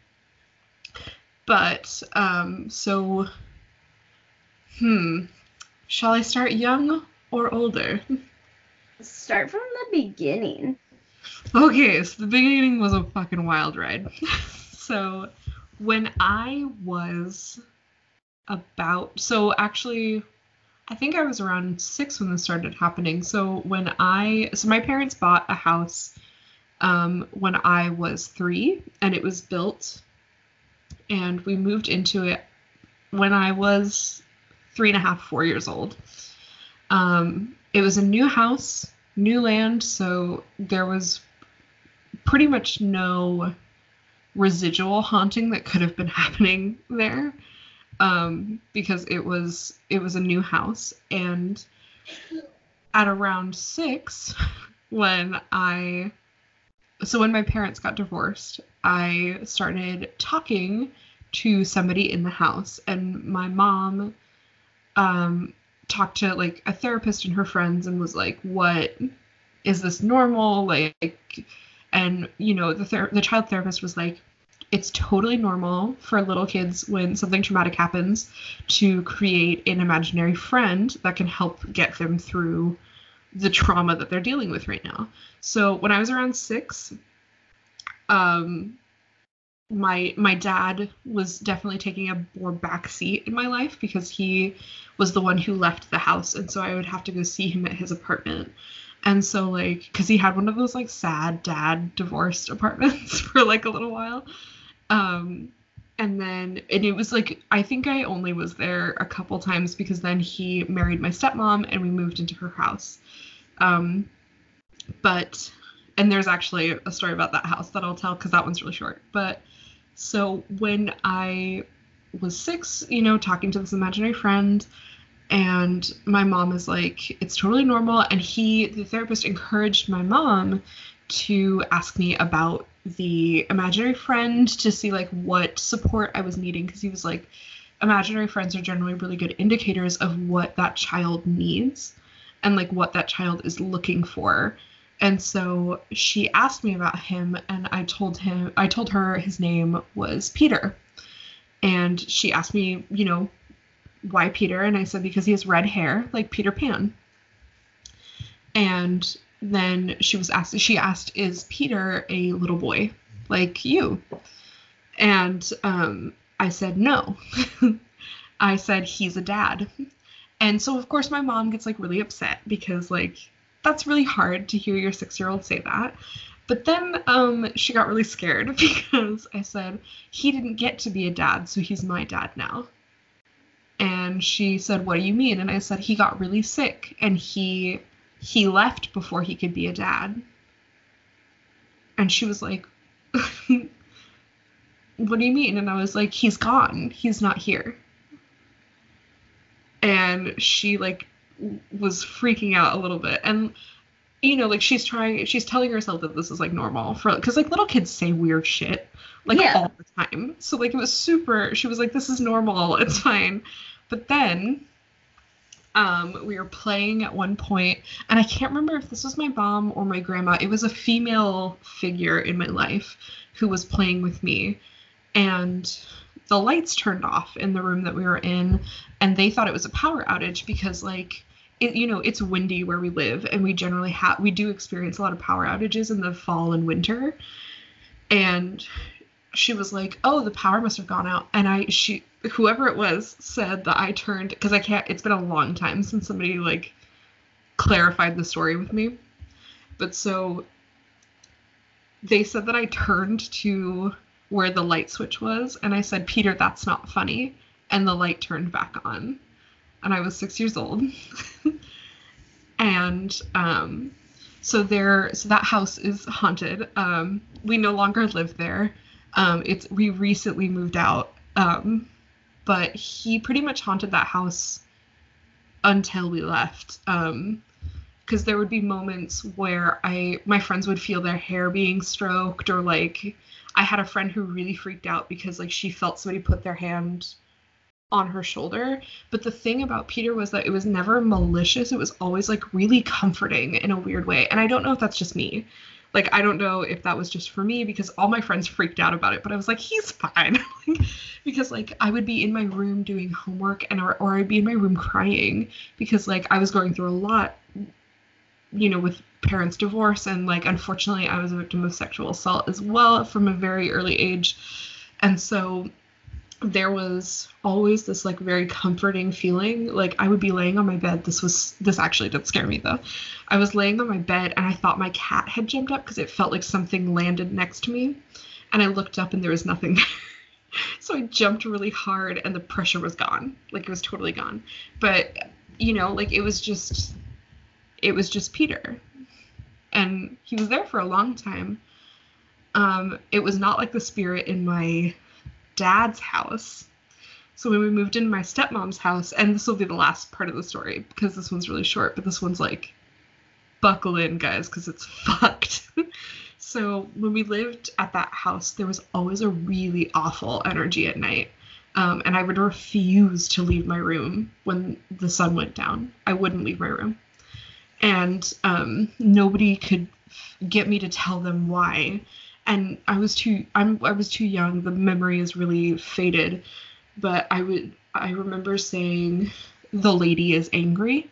But, shall I start young or older? Start from the beginning. Okay, so the beginning was a fucking wild ride. So when I was actually, I think I was around 6 when this started happening. So my parents bought a house when I was 3, and it was built, and we moved into it when I was 3.5, 4 years old. It was a new house, new land, so there was pretty much no residual haunting that could have been happening there, because it was a new house. And at around 6, when my parents got divorced, I started talking to somebody in the house, and my mom talked to like a therapist and her friends and was like, what is this normal? Like, and you know, the child therapist was like, it's totally normal for little kids when something traumatic happens to create an imaginary friend that can help get them through the trauma that they're dealing with right now. So when I was around 6, my dad was definitely taking a more back seat in my life because he was the one who left the house. And so I would have to go see him at his apartment. And so like, cause he had one of those like sad dad divorced apartments for like a little while. And it was like, I think I only was there a couple times because then he married my stepmom and we moved into her house. And there's actually a story about that house that I'll tell because that one's really short. But so when I was 6, you know, talking to this imaginary friend, and my mom is like, it's totally normal. And the therapist encouraged my mom to ask me about the imaginary friend to see like what support I was needing, because he was like, imaginary friends are generally really good indicators of what that child needs and like what that child is looking for. And so she asked me about him, and I told her his name was Peter. And she asked me, you know, why Peter? And I said, because he has red hair, like Peter Pan. And then she asked, is Peter a little boy like you? And I said, no. I said, he's a dad. And so, of course, my mom gets like really upset because like, that's really hard to hear your 6-year-old say that. But then she got really scared because I said, he didn't get to be a dad, so he's my dad now. And she said, what do you mean? And I said, he got really sick and he left before he could be a dad. And she was like, what do you mean? And I was like, he's gone. He's not here. And she like was freaking out a little bit, and you know, like she's telling herself that this is like normal for, because like little kids say weird shit like all the time. So like it was she was like, this is normal, it's fine. But then we were playing at one point, and I can't remember if this was my mom or my grandma, it was a female figure in my life who was playing with me, and the lights turned off in the room that we were in, and they thought it was a power outage because like, it, you know, it's windy where we live, and we generally we do experience a lot of power outages in the fall and winter. And she was like, oh, the power must have gone out. And whoever it was said that I turned, because it's been a long time since somebody like clarified the story with me. But so they said that I turned to where the light switch was, and I said, Peter, that's not funny. And the light turned back on, and I was 6 years old. And so that house is haunted. We no longer live there. We recently moved out, but he pretty much haunted that house until we left. Because there would be moments where my friends would feel their hair being stroked, or like I had a friend who really freaked out because like she felt somebody put their hand on her shoulder. But the thing about Peter was that it was never malicious. It was always like really comforting in a weird way. And I don't know if that's just me. Like, I don't know if that was just for me, because all my friends freaked out about it, but I was like, he's fine. Because like I would be in my room doing homework, or I'd be in my room crying because like I was going through a lot you know, with parents' divorce, and like, unfortunately, I was a victim of sexual assault as well from a very early age. And so there was always this like very comforting feeling. Like, I would be laying on my bed. This actually did scare me though. I was laying on my bed and I thought my cat had jumped up because it felt like something landed next to me. And I looked up and there was nothing there. So I jumped really hard and the pressure was gone. Like, it was totally gone. But, you know, like, it was just Peter. And he was there for a long time. It was not like the spirit in my dad's house. So when we moved into my stepmom's house, and this will be the last part of the story because this one's really short, but this one's like, buckle in, guys, because it's fucked. So when we lived at that house, there was always a really awful energy at night. And I would refuse to leave my room when the sun went down. I wouldn't leave my room. And nobody could get me to tell them why. And I was too young. The memory is really faded. But I remember saying, "The lady is angry."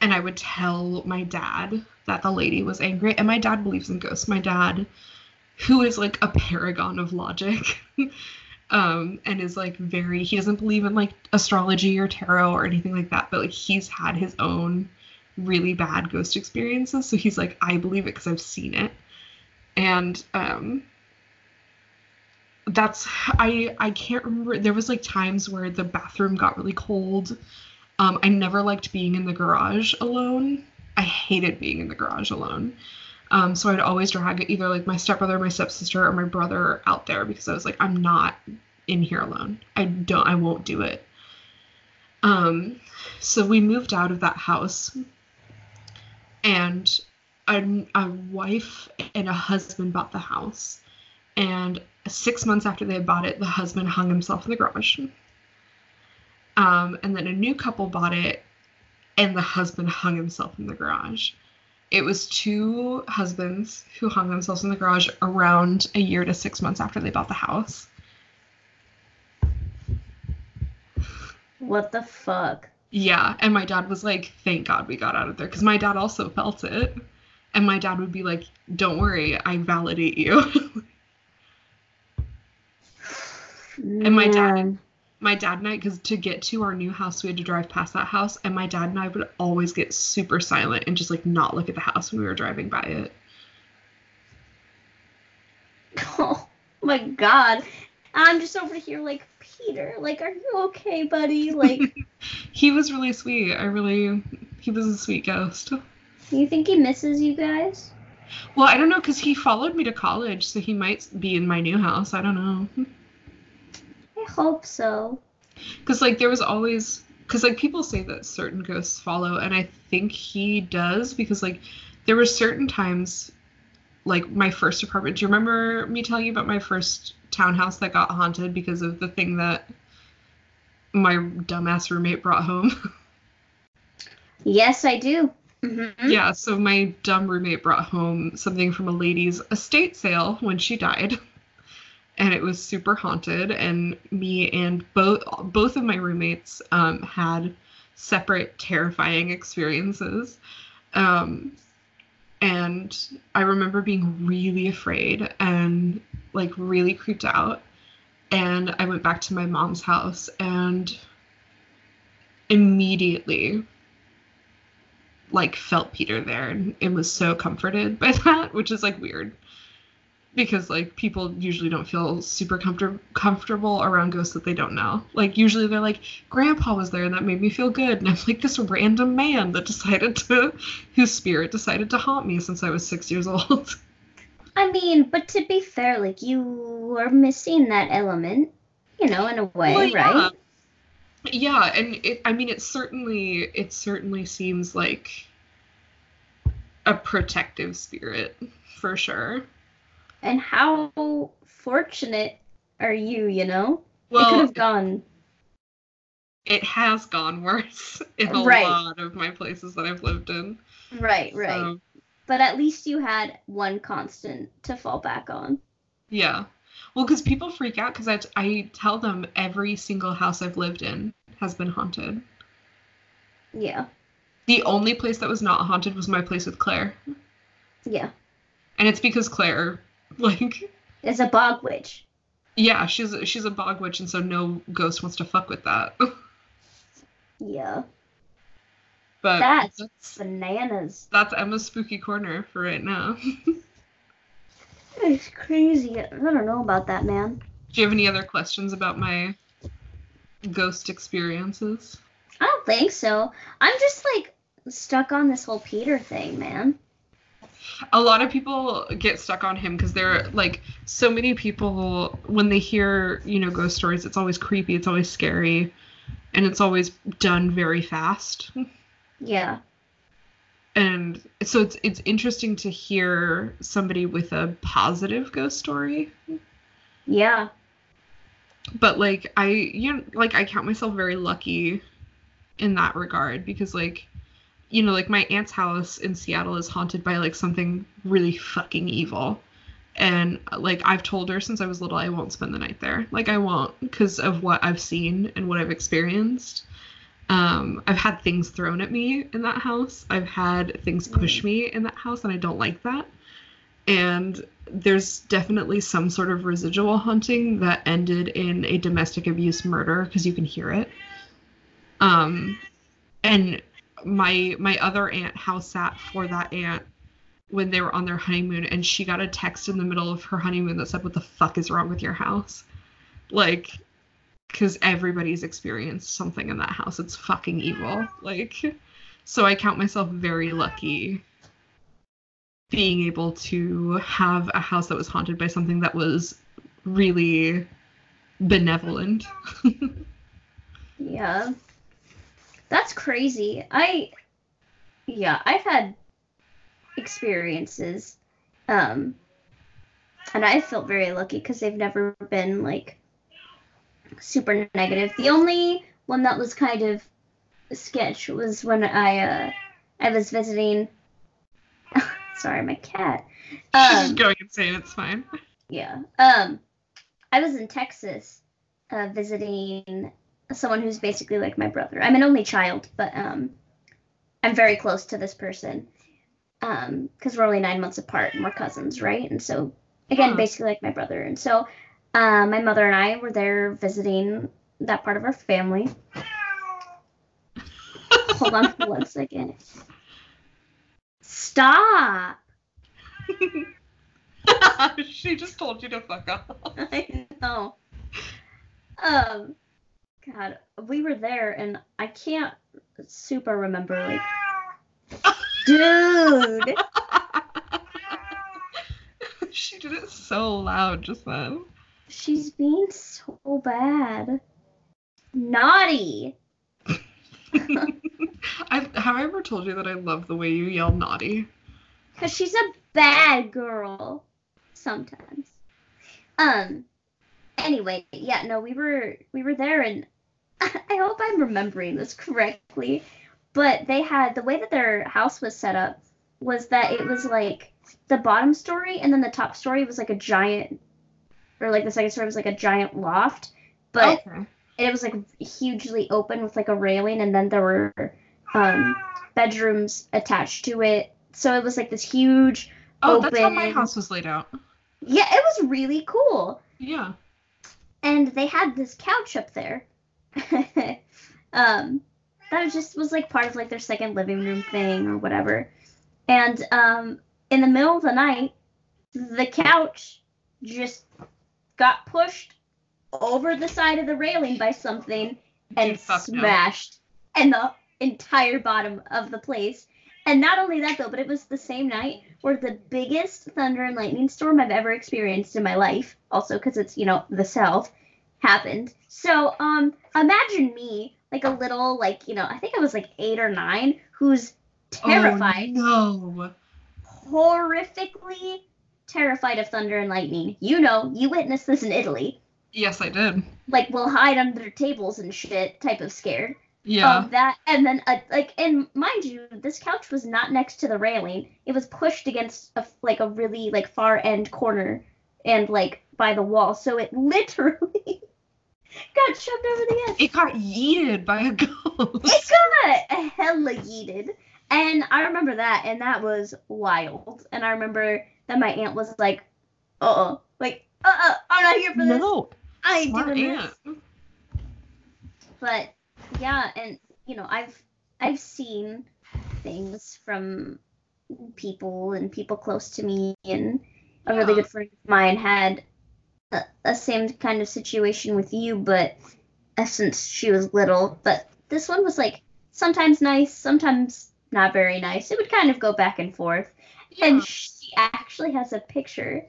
And I would tell my dad that the lady was angry. And my dad believes in ghosts. My dad, who is like a paragon of logic, and is like very, he doesn't believe in like astrology or tarot or anything like that, but like he's had his own really bad ghost experiences. So he's like, I believe it because I've seen it. And I can't remember. There was like times where the bathroom got really cold. I never liked being in the garage alone. I hated being in the garage alone. So I'd always drag either like my stepbrother, my stepsister, or my brother out there because I was like, I'm not in here alone. I won't do it. So we moved out of that house, and a wife and a husband bought the house. And 6 months after they bought it, the husband hung himself in the garage. And then a new couple bought it, and the husband hung himself in the garage. It was two husbands who hung themselves in the garage around a year to 6 months after they bought the house. What the fuck? Yeah, and my dad was like, thank God we got out of there, because my dad also felt it. And my dad would be like, don't worry, I validate you. And my dad and I, because to get to our new house, we had to drive past that house, and my dad and I would always get super silent and just, like, not look at the house when we were driving by it. Oh, my God. I'm just over here, like, Peter, like, are you okay, buddy? Like, he was really sweet. He was a sweet ghost. You think he misses you guys? Well, I don't know, because he followed me to college, so he might be in my new house. I don't know. I hope so. Because, like, there was always... Because, like, people say that certain ghosts follow, and I think he does, because, like, there were certain times, like, my first apartment... Do you remember me telling you about my first townhouse that got haunted because of the thing that my dumbass roommate brought home? Yes, I do. Mm-hmm. Yeah, so my dumb roommate brought home something from a lady's estate sale when she died. And it was super haunted, and me and both of my roommates had separate terrifying experiences. And I remember being really afraid and, like, really creeped out. And I went back to my mom's house, and immediately, like, felt Peter there. And it was so comforted by that, which is, like, weird. Because, like, people usually don't feel super comfortable around ghosts that they don't know. Like, usually they're like, Grandpa was there and that made me feel good. And I'm like, this random man that whose spirit decided to haunt me since I was 6 years old. I mean, but to be fair, like, you were missing that element, you know, in a way, well, yeah. Right? Yeah, and it certainly seems like a protective spirit, for sure. And how fortunate are you, you know? Well, it could have gone. It has gone worse in a lot of my places that I've lived in. Right. So, but at least you had one constant to fall back on. Yeah. Well, because people freak out because I tell them every single house I've lived in has been haunted. Yeah. The only place that was not haunted was my place with Claire. Yeah. And it's because Claire, like... is a bog witch. Yeah, she's a bog witch, and so no ghost wants to fuck with that. Yeah. But that's bananas. That's Emma's spooky corner for right now. It's crazy. I don't know about that, man. Do you have any other questions about my ghost experiences? I don't think so. I'm just, like, stuck on this whole Peter thing, man. A lot of people get stuck on him because they're, like, so many people, when they hear, you know, ghost stories, it's always creepy, it's always scary, and it's always done very fast. Yeah. And so it's interesting to hear somebody with a positive ghost story. Yeah. But, like, I count myself very lucky in that regard because, like, you know, like, my aunt's house in Seattle is haunted by, like, something really fucking evil. And, like, I've told her since I was little I won't spend the night there. Like, I won't because of what I've seen and what I've experienced. I've had things thrown at me in that house. I've had things push me in that house, and I don't like that. And there's definitely some sort of residual haunting that ended in a domestic abuse murder because you can hear it. And... my other aunt house sat for that aunt when they were on their honeymoon, and she got a text in the middle of her honeymoon that said, "What the fuck is wrong with your house?" Like, because everybody's experienced something in that house. It's fucking evil. Like, so I count myself very lucky being able to have a house that was haunted by something that was really benevolent. Yeah. That's crazy. I've had experiences, and I felt very lucky because they've never been, like, super negative. The only one that was kind of sketch was when I was visiting, sorry, my cat. She's going insane, it's fine. Yeah. I was in Texas, visiting someone who's basically like my brother. I'm an only child, but I'm very close to this person because we're only 9 months apart and we're cousins, right? And so, again, basically like my brother. And so my mother and I were there visiting that part of our family. Hold on for 1 second. Stop! She just told you to fuck up. I know. God, we were there, and I can't super remember, like, dude! She did it so loud just then. She's being so bad. Naughty! Have I ever told you that I love the way you yell naughty? Because she's a bad girl. Sometimes. Anyway, yeah, no, we were there, and I hope I'm remembering this correctly, but they had, the way that their house was set up was that it was, like, the bottom story, and then the top story was, like, a giant, or, like, the second story was, like, a giant loft, but it was, like, hugely open with, like, a railing, and then there were bedrooms attached to it, so it was, like, this huge open... that's how my house was laid out. Yeah, it was really cool. Yeah. And they had this couch up there. That was like part of, like, their second living room thing or whatever. And in the middle of the night, the couch just got pushed over the side of the railing by something and smashed. And the entire bottom of the place. And not only that, though, but it was the same night where the biggest thunder and lightning storm I've ever experienced in my life, also because it's, you know, the South, happened. So, imagine me, like, a little, like, you know, I think I was, like, 8 or 9, who's terrified. Oh, no. Horrifically terrified of thunder and lightning. You know, you witnessed this in Italy. Yes, I did. Like, we'll hide under tables and shit type of scared. Yeah. That, and then, and mind you, this couch was not next to the railing. It was pushed against, a really, like, far end corner and, like, by the wall. So it literally Got shoved over the edge. It got yeeted by a ghost. It got hella yeeted. And I remember that, and that was wild. And I remember that my aunt was like, I'm not here for this. No. I ain't doing this. But, yeah, and, you know, I've seen things from people and people close to me, and a really good friend of mine had a same kind of situation with you, but since she was little. But this one was, like, sometimes nice, sometimes not very nice. It would kind of go back and forth. Yeah. And she actually has a picture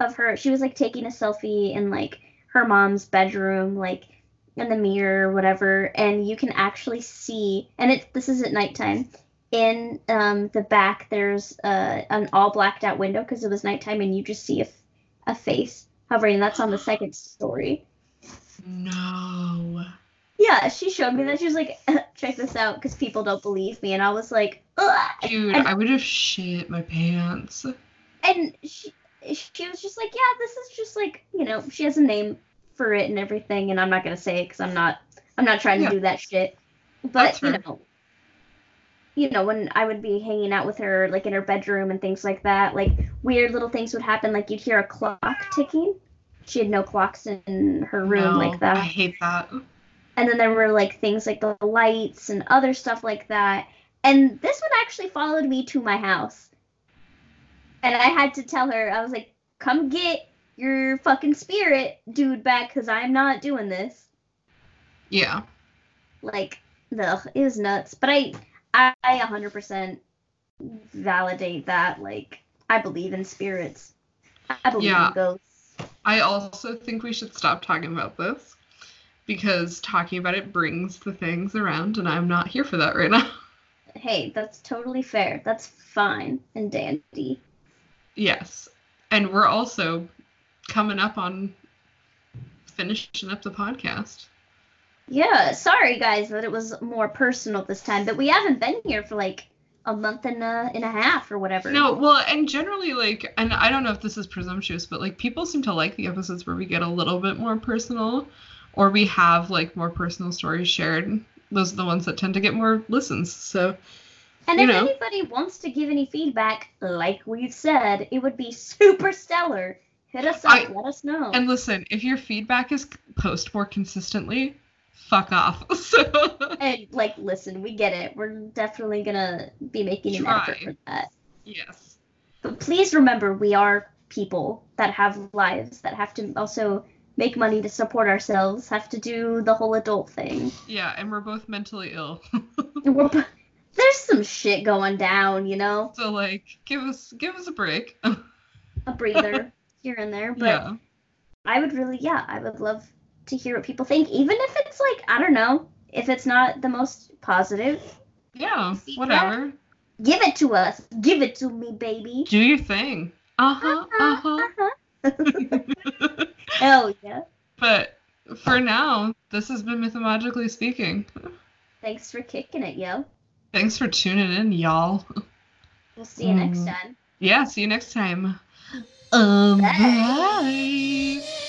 of her. She was, like, taking a selfie in, like, her mom's bedroom, like, in the mirror or whatever, and you can actually see, and this is at nighttime, in the back there's an all blacked out window because it was nighttime, and you just see a face hovering, and that's on the second story. No. Yeah, she showed me that. She was like, check this out, because people don't believe me, and I was like, ugh! Dude, I would have shit my pants. And she was just like, yeah, this is just like, you know, she has a name for it and everything, and I'm not gonna say it because I'm not trying to do that shit. But you know, when I would be hanging out with her, like in her bedroom and things like that, like weird little things would happen. Like you'd hear a clock ticking. She had no clocks in her room like that. I hate that. And then there were like things like the lights and other stuff like that. And this one actually followed me to my house. And I had to tell her, I was like, come get your fucking spirit dude back, because I'm not doing this. Yeah. Like, it was nuts. But I 100% validate that. Like, I believe in spirits. I believe in ghosts. I also think we should stop talking about this, because talking about it brings the things around, and I'm not here for that right now. Hey, that's totally fair. That's fine and dandy. Yes. And we're also coming up on finishing up the podcast. Yeah, sorry guys that it was more personal this time, but we haven't been here for like a month and a half or whatever. No, well, and generally, like, and I don't know if this is presumptuous, but like people seem to like the episodes where we get a little bit more personal, or we have like more personal stories shared. Those are the ones that tend to get more listens, so... And if anybody wants to give any feedback, like we've said, it would be super stellar. Hit us up, let us know. And listen, if your feedback is post more consistently, fuck off. So. And, like, listen, we get it. We're definitely going to be making an effort for that. Yes. But please remember, we are people that have lives, that have to also make money to support ourselves, have to do the whole adult thing. Yeah, and we're both mentally ill. There's some shit going down, you know? So, like, give us a break. A breather here and there. But I would love to hear what people think. Even if it's, like, I don't know, if it's not the most positive. Yeah, whatever. Give it to us. Give it to me, baby. Do your thing. Uh-huh, uh-huh. Uh-huh. Hell yeah. But for now, this has been Mythomagically Speaking. Thanks for kicking it, yo. Thanks for tuning in, y'all. We'll see you next time. Yeah, see you next time. Bye. Bye.